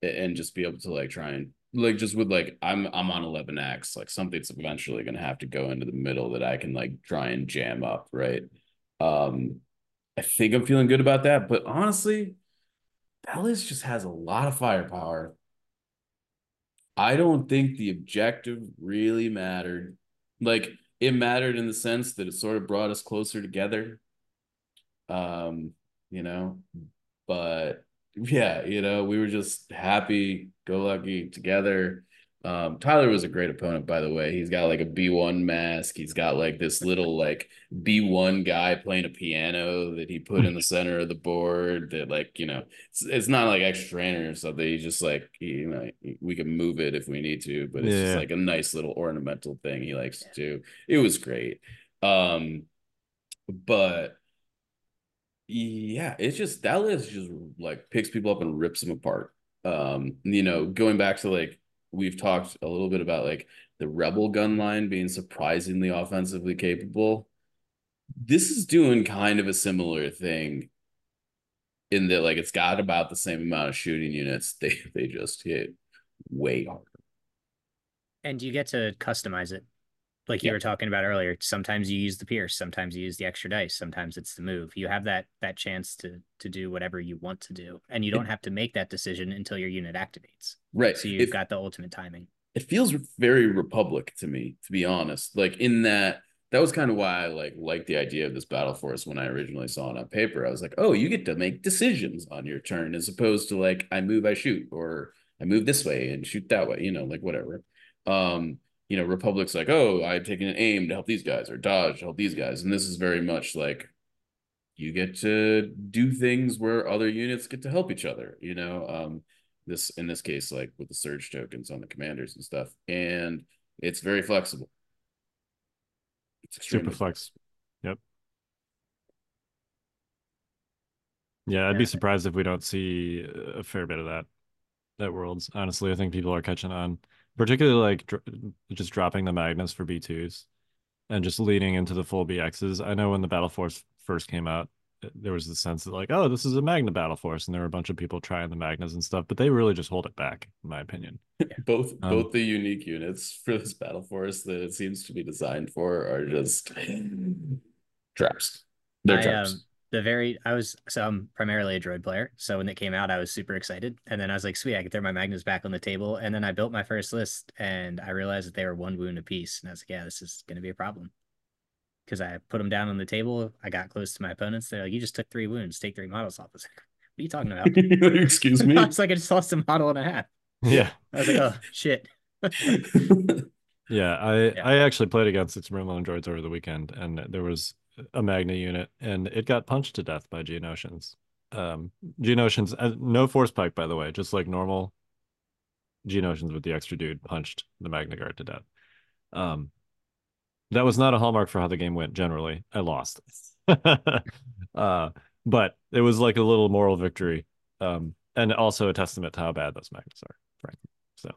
and just be able to like try and like just with like I'm on 11x, like something's eventually gonna have to go into the middle that I can like try and jam up, right? I think I'm feeling good about that, but honestly, that list just has a lot of firepower. I don't think the objective really mattered. Like it mattered in the sense that it sort of brought us closer together. You know, but yeah, you know, we were just happy go lucky together. Tyler was a great opponent, by the way. He's got like a B1 mask. He's got like this little like B1 guy playing a piano that he put in the center of the board that like, you know, it's not like extra trainer or something. He's just like, you know, we can move it if we need to, but it's just like a nice little ornamental thing he likes to do. It was great. But yeah, it's just that list just like picks people up and rips them apart. You know, going back to like we've talked a little bit about like the rebel gun line being surprisingly offensively capable. This is doing kind of a similar thing in that like it's got about the same amount of shooting units. They just hit way harder. And you get to customize it. Like you were talking about earlier, sometimes you use the pierce, sometimes you use the extra dice, sometimes it's the move. You have that chance to do whatever you want to do, and you don't have to make that decision until your unit activates. Right. So you've got the ultimate timing. It feels very Republic to me, to be honest. Like in that was kind of why I liked the idea of this battle force when I originally saw it on paper. I was like, oh, you get to make decisions on your turn as opposed to like I move, I shoot, or I move this way and shoot that way. You know, like whatever. You know, Republic's like, oh, I've taken an aim to help these guys or dodge to help these guys. And this is very much like you get to do things where other units get to help each other, you know, this in this case, like with the surge tokens on the commanders and stuff. And it's very flexible. It's extremely super flex. Yep. Yeah, I'd be surprised if we don't see a fair bit of that at Worlds. Honestly, I think people are catching on. Particularly like just dropping the Magnus for B2s and just leading into the full BXs. I know when the Battle Force first came out, there was the sense that like, oh, this is a Magna battle force, and there were a bunch of people trying the Magnas and stuff, but they really just hold it back, in my opinion. Both the unique units for this battle force that it seems to be designed for are just traps. They're traps. I'm primarily a droid player, so when it came out, I was super excited, and then I was like, sweet, I can throw my Magnas back on the table, and then I built my first list, and I realized that they were one wound apiece, and I was like, yeah, this is going to be a problem. Because I put them down on the table, I got close to my opponents. They're like, "You just took 3 wounds. Take 3 models off." I was like, "What are you talking about?" Excuse me. It's like I just lost a model and a half. Yeah. I was like, "Oh shit." I actually played against Experimental Droids over the weekend, and there was a Magna unit, and it got punched to death by Geonosians. Geonosians, no Force Pike, by the way, just like normal Geonosians with the extra dude punched the Magna Guard to death. That was not a hallmark for how the game went. Generally, I lost, but it was like a little moral victory, and also a testament to how bad those Magnas are, frankly. So,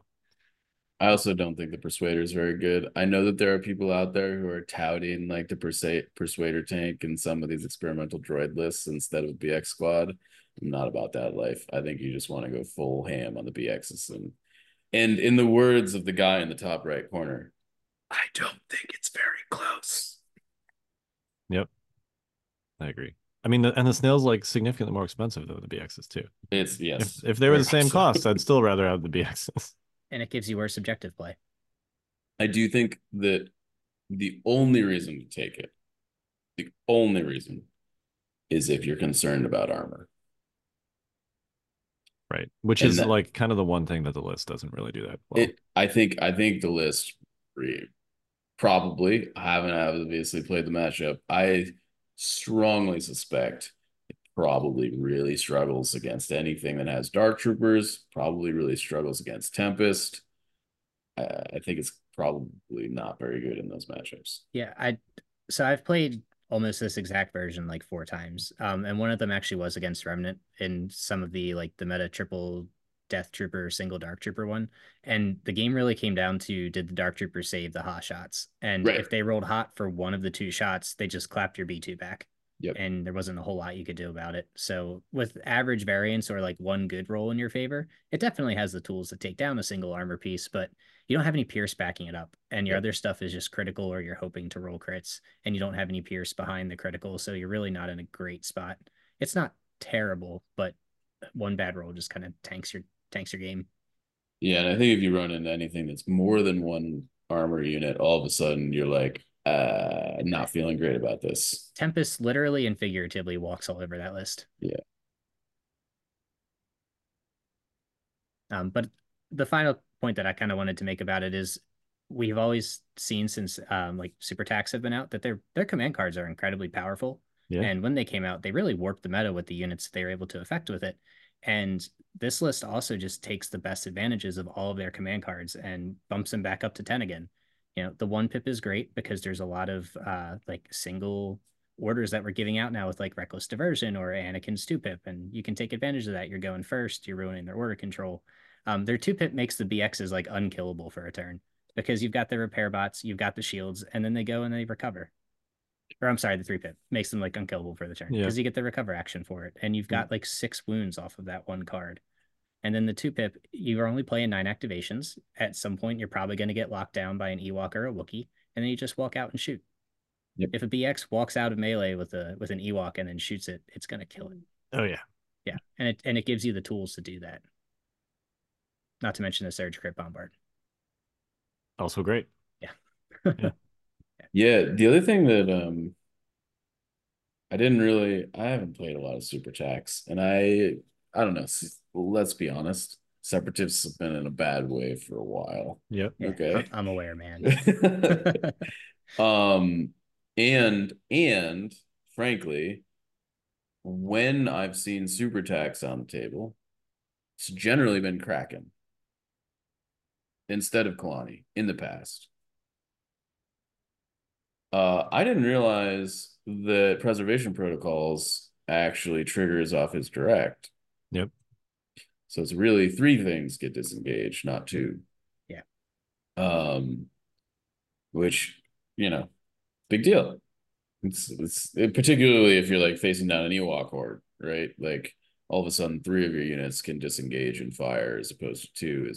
I also don't think the Persuader is very good. I know that there are people out there who are touting like the Persuader tank in some of these Experimental Droid lists instead of BX Squad. I'm not about that life. I think you just want to go full ham on the BXs, and in the words of the guy in the top right corner, I don't think it's very close. Yep. I agree. I mean, and the snail's like significantly more expensive than the BXs too. It's, yes. If they were the same cost, I'd still rather have the BXs. And it gives you worse subjective play. I do think that the only reason to take it, the only reason, is if you're concerned about armor. Right. Which is like kind of the one thing that the list doesn't really do that well. I think the list probably, I haven't obviously played the matchup, I strongly suspect it probably really struggles against anything that has Dark Troopers, probably really struggles against Tempest. I think it's probably not very good in those matchups. Yeah, I've played almost this exact version like 4 times, and one of them actually was against Remnant in some of the like the meta triple Death Trooper, single Dark Trooper one, and the game really came down to, did the Dark Trooper save the hot shots? And if they rolled hot for one of the 2 shots, they just clapped your B2 back. Yep. And there wasn't a whole lot you could do about it. So with average variance or like one good roll in your favor, it definitely has the tools to take down a single armor piece, but you don't have any pierce backing it up, and your other stuff is just critical, or you're hoping to roll crits, and you don't have any pierce behind the critical, so you're really not in a great spot. It's not terrible, but one bad roll just kind of tanks your game. Yeah, and I think if you run into anything that's more than one armor unit, all of a sudden you're like, not feeling great about this. Tempest literally and figuratively walks all over that list. Yeah. But the final point that I kind of wanted to make about it is, we've always seen since like Super Tacs have been out that their command cards are incredibly powerful. Yeah. And when they came out, they really warped the meta with the units that they were able to affect with it. And this list also just takes the best advantages of all of their command cards and bumps them back up to 10 again. You know, the 1-pip is great because there's a lot of like single orders that we're giving out now with like Reckless Diversion or Anakin's 2-pip, and you can take advantage of that. You're going first, you're ruining their order control. Their 2-pip makes the BXs like unkillable for a turn because you've got the repair bots, you've got the shields, and then they go and they recover. Or I'm sorry, the 3-pip makes them like unkillable for the turn because you get the recover action for it, and you've got like 6 wounds off of that one card. And then the 2-pip, you're only playing 9 activations. At some point, you're probably going to get locked down by an Ewok or a Wookiee, and then you just walk out and shoot. Yep. If a BX walks out of melee with an Ewok and then shoots it, it's going to kill it. Oh yeah, yeah, and it gives you the tools to do that. Not to mention the Surge Crit Bombard. Also great. Yeah. Yeah, the other thing that I haven't played a lot of Super Tacs, and I don't know, let's be honest, Separatists have been in a bad way for a while. Yep. Okay. I'm aware, man. And frankly, when I've seen Super Tacs on the table, it's generally been Kraken instead of Kalani in the past. I didn't realize that Preservation Protocols actually triggers off his direct. Yep. So it's really 3 things get disengaged, not 2. Yeah. Which, you know, big deal. It's particularly if you're like facing down an Ewok horde, right? Like all of a sudden, 3 of your units can disengage and fire as opposed to 2.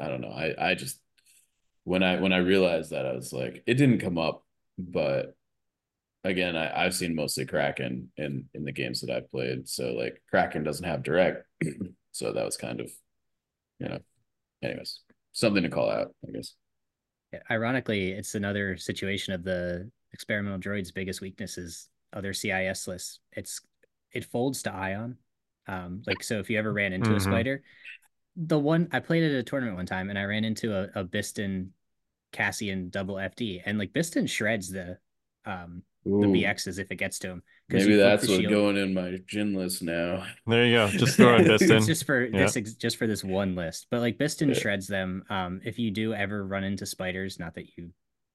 I don't know. I just when I realized that, I was like, it didn't come up, but again, I've seen mostly Kraken in the games that I've played, so like Kraken doesn't have direct, so that was kind of, you know, anyways, something to call out, I guess. Ironically, it's another situation of the experimental droids' biggest weakness is other CIS lists. It folds to Ion, like so. If you ever ran into a spider, the one I played at a tournament one time, and I ran into a Biston Cassian double FD, and like Biston shreds the BX as if it gets to him. Maybe that's what's going in my Jyn list now. There you go. Just throw in Biston. Just for this one list. But like Biston shreds them. If you do ever run into spiders, not that you,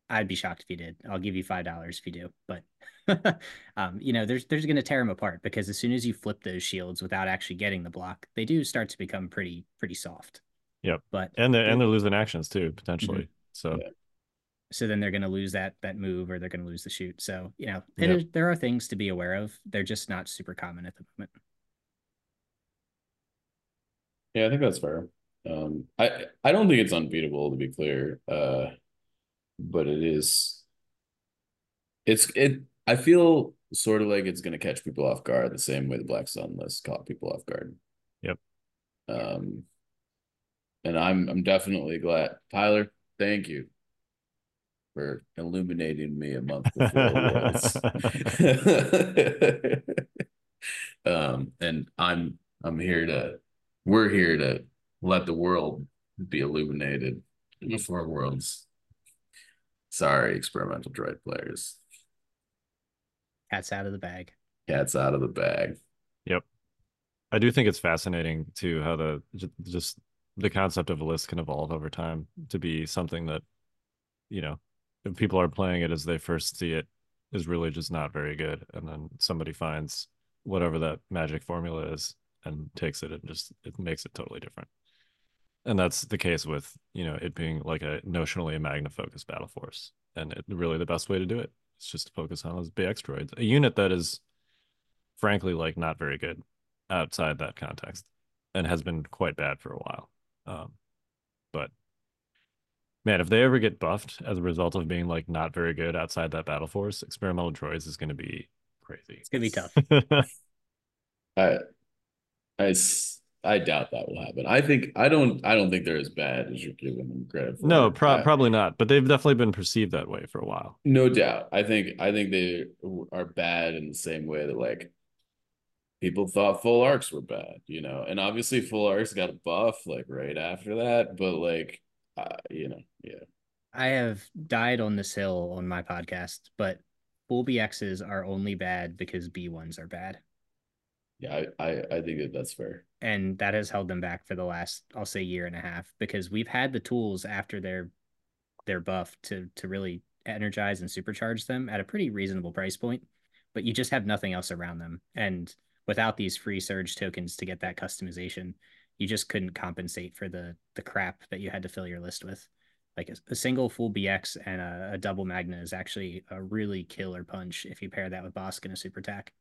I'd be shocked if you did. I'll give you $5 if you do. But you know, there's gonna tear them apart, because as soon as you flip those shields without actually getting the block, they do start to become pretty soft. Yep. But and they're losing actions too, potentially. So yeah. So then they're going to lose that move, or they're going to lose the shoot. So, you know, there are things to be aware of. They're just not super common at the moment. Yeah, I think that's fair. I don't think it's unbeatable, to be clear. But it is. I feel sort of like it's going to catch people off guard the same way the Black Sun list caught people off guard. Yep. And I'm definitely glad, Tyler. Thank you for illuminating me a month before it was. And we're here to let the world be illuminated before worlds. Sorry, experimental droid players. Cat's out of the bag. Cat's out of the bag. Yep. I do think it's fascinating too how the concept of a list can evolve over time to be something that, you know, if people are playing it as they first see it, is really just not very good. And then somebody finds whatever that magic formula is and takes it and just, it makes it totally different. And that's the case with, you know, it being like notionally a Magna focused battle force. And really the best way to do it is just to focus on those BX droids, a unit that is frankly like not very good outside that context and has been quite bad for a while. But man, if they ever get buffed as a result of being like not very good outside that battle force, experimental droids is going to be crazy. It's going to be tough. I doubt that will happen. I don't think they're as bad as you're giving them credit for. No, probably not. But they've definitely been perceived that way for a while. No doubt. I think they are bad in the same way that like people thought full arcs were bad, you know. And obviously, full arcs got a buff like right after that, but like. You know, yeah. I have died on this hill on my podcast, but full BXs are only bad because B1s are bad. Yeah, I think that that's fair. And that has held them back for the last, I'll say, 1.5 years, because we've had the tools after their buff to really energize and supercharge them at a pretty reasonable price point, but you just have nothing else around them. And without these free surge tokens to get that customization, you just couldn't compensate for the crap that you had to fill your list with. Like a single full BX and a double Magna is actually a really killer punch if you pair that with Bosk and a super tack.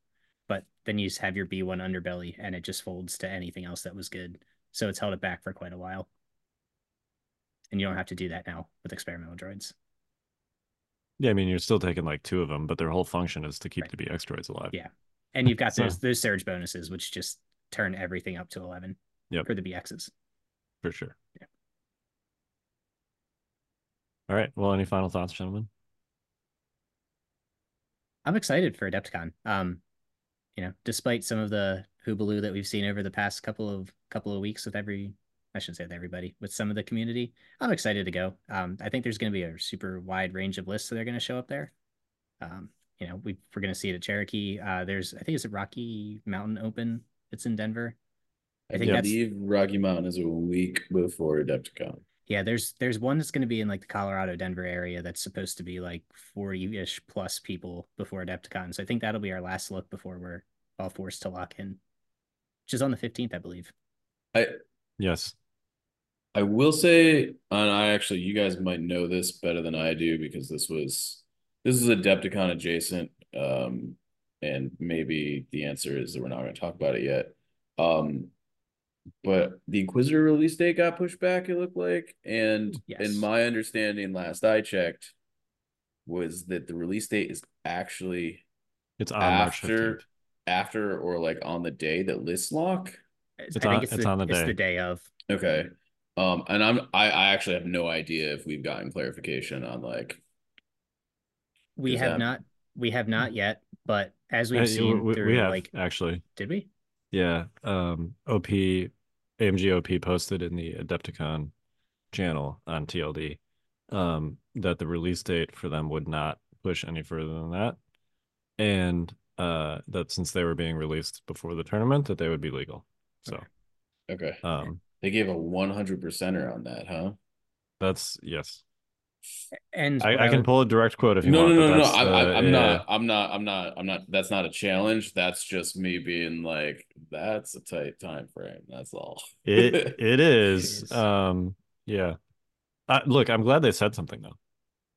But then you just have your B1 underbelly, and it just folds to anything else that was good. So it's held it back for quite a while. And you don't have to do that now with experimental droids. Yeah, I mean, you're still taking like 2 of them, but their whole function is to keep the BX droids alive. Yeah, and you've got those surge bonuses, which just turn everything up to 11. Yep. For the BXs. For sure. Yeah. All right. Well, any final thoughts, gentlemen? I'm excited for AdeptCon. You know, despite some of the hoobaloo that we've seen over the past couple of weeks with some of the community, I'm excited to go. I think there's going to be a super wide range of lists that are going to show up there. You know, we're going to see it at Cherokee. There's, I think it's a Rocky Mountain Open. It's in Denver. I believe Rocky Mountain is a week before AdeptCon. Yeah, there's one that's going to be in like the Colorado Denver area that's supposed to be like 40-ish plus people before AdeptCon. So I think that'll be our last look before we're all forced to lock in, which is on the 15th, I believe. Yes. I will say, and you guys might know this better than I do because this was This is AdeptCon adjacent, and maybe the answer is that we're not going to talk about it yet. But the Inquisitor release date got pushed back, it looked like, and yes. In my understanding, last I checked, was that the release date is actually after or like on the day that lists lock. I think it's on the day. It's the day of. Okay. And I actually have no idea if we've gotten clarification on like. We have not yet, but as we've seen, we have, actually. Did we? Yeah. AMG OP posted in the Adepticon channel on TLD that the release date for them would not push any further than that, and that since they were being released before the tournament, that they would be legal. So, okay. They gave a 100%er on that, huh? That's yes. And I can pull a direct quote if you want. No, I'm not. That's not a challenge. That's just me being like, that's a tight time frame. That's all. It is. Yeah. Look, I'm glad they said something though.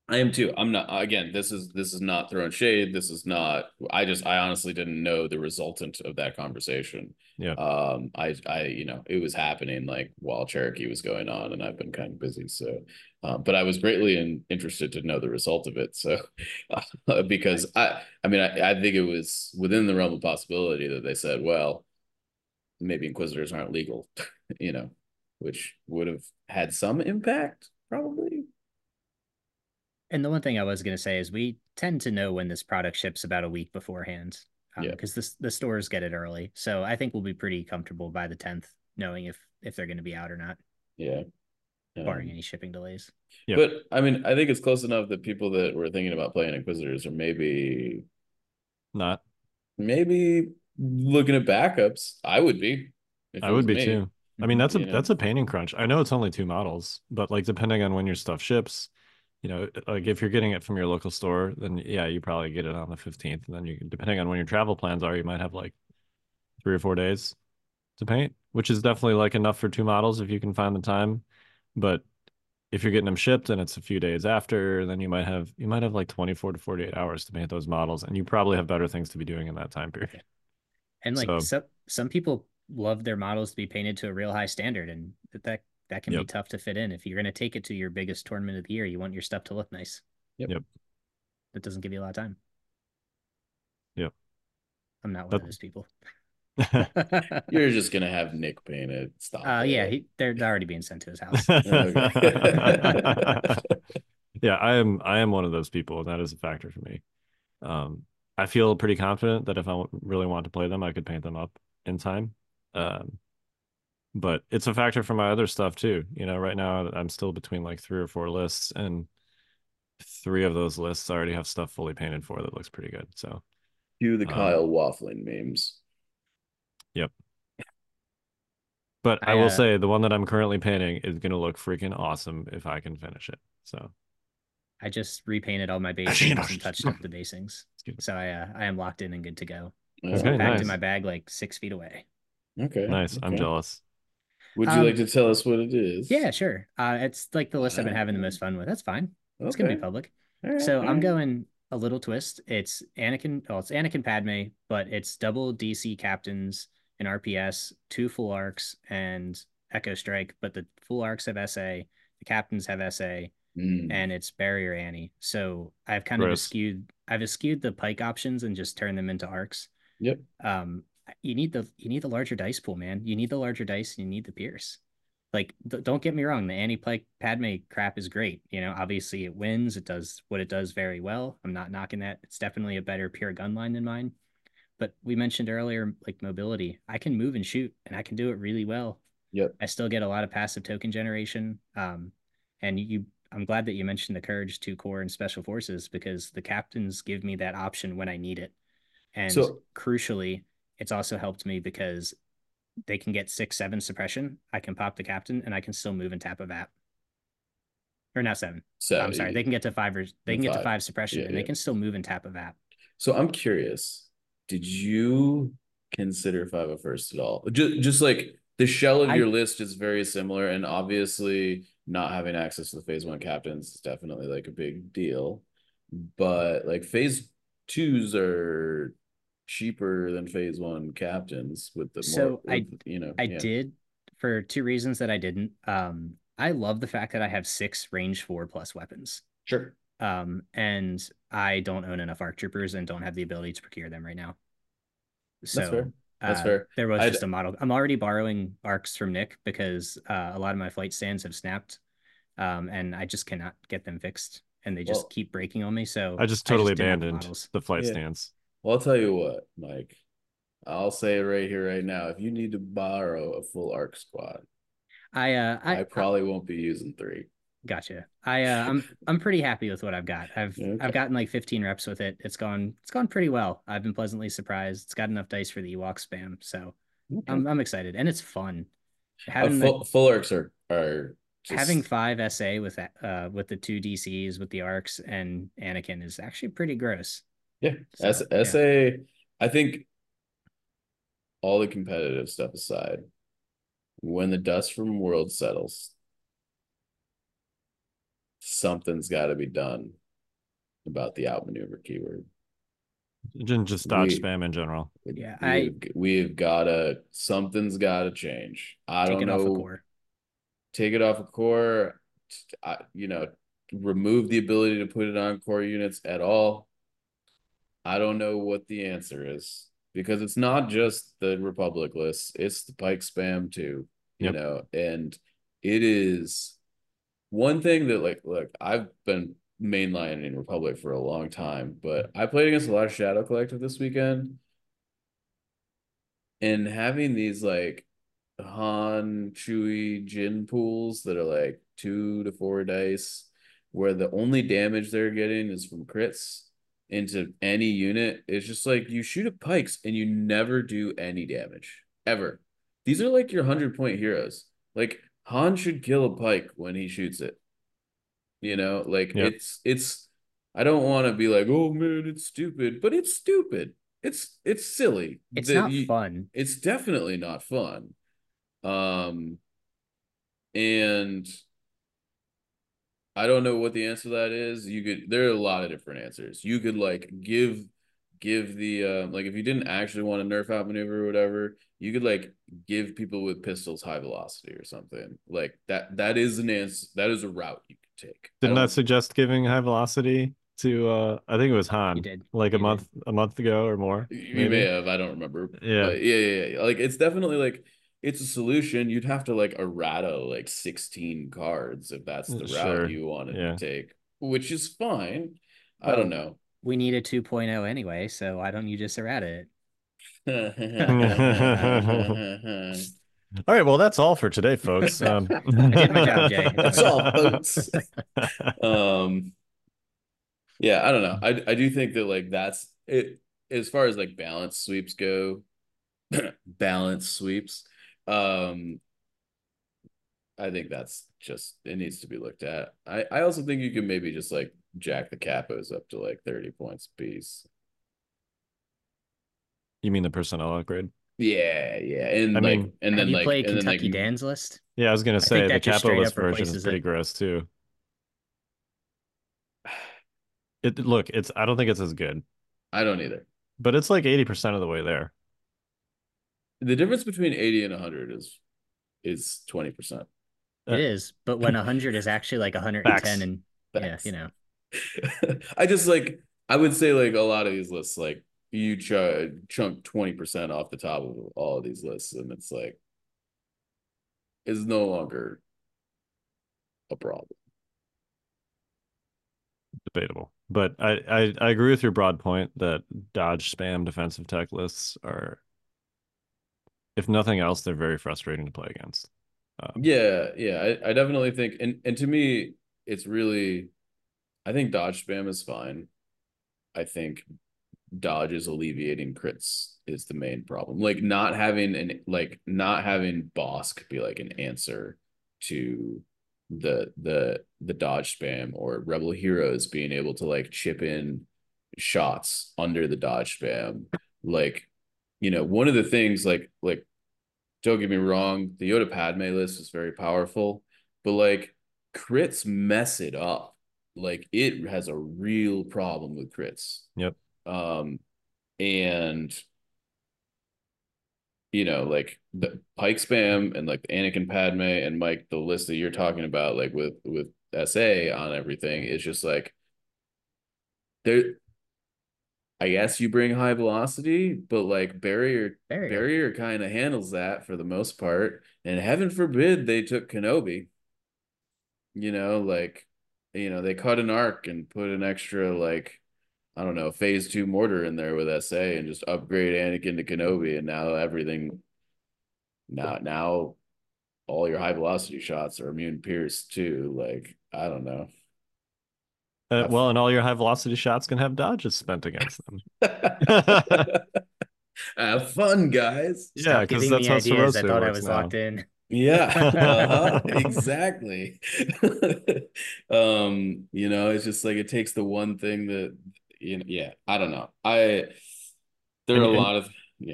I am too. I'm not. Again, this is not throwing shade. This is not. I honestly didn't know the resultant of that conversation. Yeah. It was happening like while Cherokee was going on, and I've been kind of busy. So, but I was greatly interested to know the result of it. So, because I think it was within the realm of possibility that they said, well, maybe Inquisitors aren't legal, which would have had some impact probably. And the one thing I was going to say is we tend to know when this product ships about a week beforehand. Because the stores get it early. So I think we'll be pretty comfortable by the 10th knowing if they're going to be out or not. Yeah. Barring any shipping delays. Yeah. But, I think it's close enough that people that were thinking about playing Inquisitors are maybe... Not. Maybe looking at backups. I would be. I would be, too. That's a painting crunch. I know it's only 2 models, but, like, depending on when your stuff ships... like if you're getting it from your local store, then yeah, you probably get it on the 15th. And then you, depending on when your travel plans are, you might have like 3 or 4 days to paint, which is definitely like enough for 2 models if you can find the time. But if you're getting them shipped and it's a few days after, then you might have like 24 to 48 hours to paint those models, and you probably have better things to be doing in that time period. And like some people love their models to be painted to a real high standard, and that can be tough to fit in. If you're going to take it to your biggest tournament of the year, you want your stuff to look nice. Yep. That doesn't give you a lot of time. Yep. I'm not one of those people. You're just going to have Nick painted. Stop. Yeah, they're already being sent to his house. Yeah, I am one of those people, and that is a factor for me. I feel pretty confident that if I really want to play them, I could paint them up in time. But it's a factor for my other stuff too. Right now I'm still between like 3 or 4 lists, and 3 of those lists I already have stuff fully painted for that looks pretty good. So do the Kyle waffling memes. Yep. But I will say the one that I'm currently painting is going to look freaking awesome if I can finish it. So I just repainted all my basings and touched up the basings. So I am locked in and good to go. Okay, back to my bag like 6 feet away. Okay. Nice. Okay. I'm jealous. Would you like to tell us what it is? Yeah, sure. It's like the list I've been having the most fun with. That's fine. Okay. It's going to be public. Right, so I'm going a little twist. It's Anakin. Oh, it's Anakin Padme, but it's double DC captains and RPS, 2 full arcs and Echo Strike. But the full arcs have SA, the captains have SA, and it's Barrier Annie. So I've kind of skewed. I've eschewed the Pike options and just turned them into arcs. Yep. You need the larger dice pool, man. You need the larger dice, and you need the Pierce. Like, don't get me wrong. The anti-Pike Padme crap is great. Obviously it wins. It does what it does very well. I'm not knocking that. It's definitely a better pure gun line than mine. But we mentioned earlier, like mobility. I can move and shoot, and I can do it really well. Yep. I still get a lot of passive token generation. I'm glad that you mentioned the Courage 2 Core and Special Forces, because the captains give me that option when I need it. And so, crucially, it's also helped me because they can get 6/7 suppression. I can pop the captain, and I can still move and tap a VAP. Or not 7. So I'm sorry. They can get to 5 or they can get to 5 suppression, and they can still move and tap a VAP. So I'm curious, did you consider 5 a first at all? Just like the shell of your list is very similar, and obviously not having access to the phase 1 captains is definitely like a big deal. But like phase twos are cheaper than phase one captains with the more, I did for two reasons that I didn't. I love the fact that I have 6 range 4+ weapons. Sure. And I don't own enough ARC troopers and don't have the ability to procure them right now. So that's fair. There was just a model. I'm already borrowing ARCs from Nick because a lot of my flight stands have snapped, and I just cannot get them fixed, and they just keep breaking on me. So I just totally abandoned the flight stands. Well, I'll tell you what, Mike. I'll say it right here, right now. If you need to borrow a full ARC squad, I probably won't be using 3. Gotcha. I'm pretty happy with what I've got. I've gotten like 15 reps with it. It's gone pretty well. I've been pleasantly surprised. It's got enough dice for the Ewok spam, so I'm excited, and it's fun. Having full arcs are just... having 5 SA with that, with the 2 DCs with the arcs and Anakin is actually pretty gross. Yeah, so, SA. I think all the competitive stuff aside, when the dust from World settles, something's got to be done about the outmaneuver keyword. Just dodge spam in general. Yeah, we've got to. Something's got to change. I don't know. Take it off a core. Take it off a core. Remove the ability to put it on core units at all. I don't know what the answer is, because it's not just the Republic list; it's the Pike spam too. And it is. One thing that, I've been mainlining Republic for a long time, but I played against a lot of Shadow Collective this weekend. And having these, Han, Chewie, Jyn pools that are, 2 to 4 dice, where the only damage they're getting is from crits into any unit, it's just, you shoot at Pikes and you never do any damage, ever. These are, your 100-point heroes. Han should kill a Pike when he shoots it. It's I don't want to be like, oh man, it's stupid, but it's stupid. It's silly. It's not fun. It's definitely not fun. And I don't know what the answer to that is. There are a lot of different answers. You could give the if you didn't actually want to nerf out maneuver or whatever, you could give people with pistols high velocity or something like that. That is an answer. That is a route you could take. Didn't I suggest giving high velocity to I think it was Han a month ago or more? You may have. I don't remember. Yeah. It's definitely it's a solution. You'd have to errata 16 cards if that's the route you wanted to take, which is fine. I don't know. We need a 2.0 anyway, so why don't you just errata it? All right, well, that's all for today, folks. I did my job, Jay. That's all, folks. I don't know. I do think that that's it as far as balance sweeps go. Balance sweeps. I think that's just it needs to be looked at. I also think you can maybe just jack the capos up to 30 points apiece. You mean the personnel upgrade? Yeah. And I mean, then play Kentucky Dan's list. Yeah, I was gonna say the capo list version is pretty gross too. I don't think it's as good. I don't either. But it's 80% of the way there. The difference between 80 and 100 is 20%. It is, but when 100 is actually 110 facts. And facts. I just I would say a lot of these lists you chunk 20% off the top of all of these lists, and it's is no longer a problem. Debatable, but I agree with your broad point that dodge spam defensive tech lists are, if nothing else, they're very frustrating to play against. I definitely think, and to me, it's really, I think dodge spam is fine. I think dodge is alleviating crits is the main problem. Not having not having Bosk be an answer to the dodge spam, or Rebel Heroes being able to chip in shots under the dodge spam. One of the things don't get me wrong, the Yoda Padme list is very powerful, but crits mess it up. like it has a real problem with crits. Yep. And you know, like the Pike spam and like Anakin, Padme, and Mike, the list that you're talking about, like with SA on everything, it's just like there. I guess you bring high velocity, but like Barrier kind of handles that for the most part. And heaven forbid they took Kenobi. You know, like, you know, they cut an arc and put an extra, like, I don't know, phase 2 mortar in there with SA and just upgrade Anakin to Kenobi. And now everything, now all your high velocity shots are immune pierced too. Like, I don't know. Well, and all your high velocity shots can have dodges spent against them. Have fun, guys. Yeah, because that's how supposed to. I thought I was locked in. Yeah, exactly. You know, it's just like it takes the one thing that, you know, yeah, I don't know. There are a lot.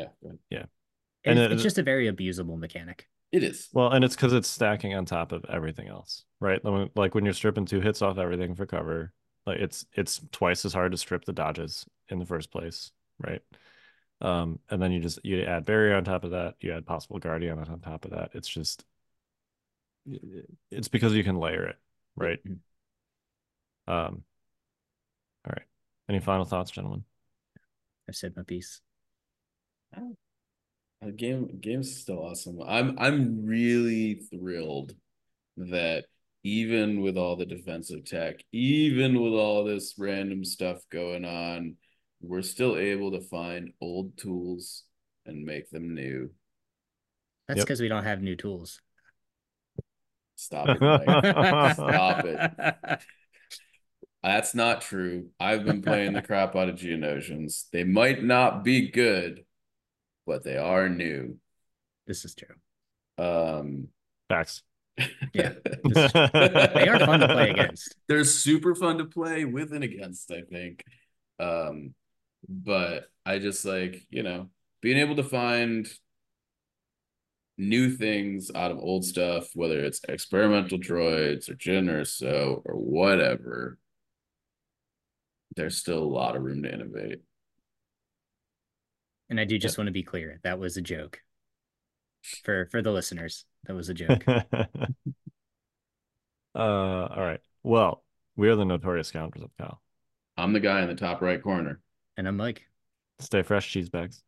And it's just a very abusable mechanic. It is. Well, and it's because it's stacking on top of everything else, right? Like when you're stripping 2 hits off everything for cover, like it's twice as hard to strip the dodges in the first place, right? And then you add barrier on top of that, you add possible guardian on top of that. It's just, it's because you can layer it, right? Mm-hmm. All right. Any final thoughts, gentlemen? I've said my piece. Oh. The game's still awesome. I'm really thrilled that even with all the defensive tech, even with all this random stuff going on, we're still able to find old tools and make them new. That's because we don't have new tools. Stop it, Mike. Stop it. That's not true. I've been playing the crap out of Geonosians. They might not be good, but they are new. This is true. Facts. Yeah. They are fun to play against. They're super fun to play with and against, I think. But I just like, you know, being able to find new things out of old stuff, whether it's experimental droids or Jyn Erso or whatever, there's still a lot of room to innovate. And I do just want to be clear, that was a joke. For the listeners, that was a joke. All right. Well, we are the Notorious Scoundrels of Cal. I'm the guy in the top right corner. And I'm Mike. Stay fresh, cheese bags.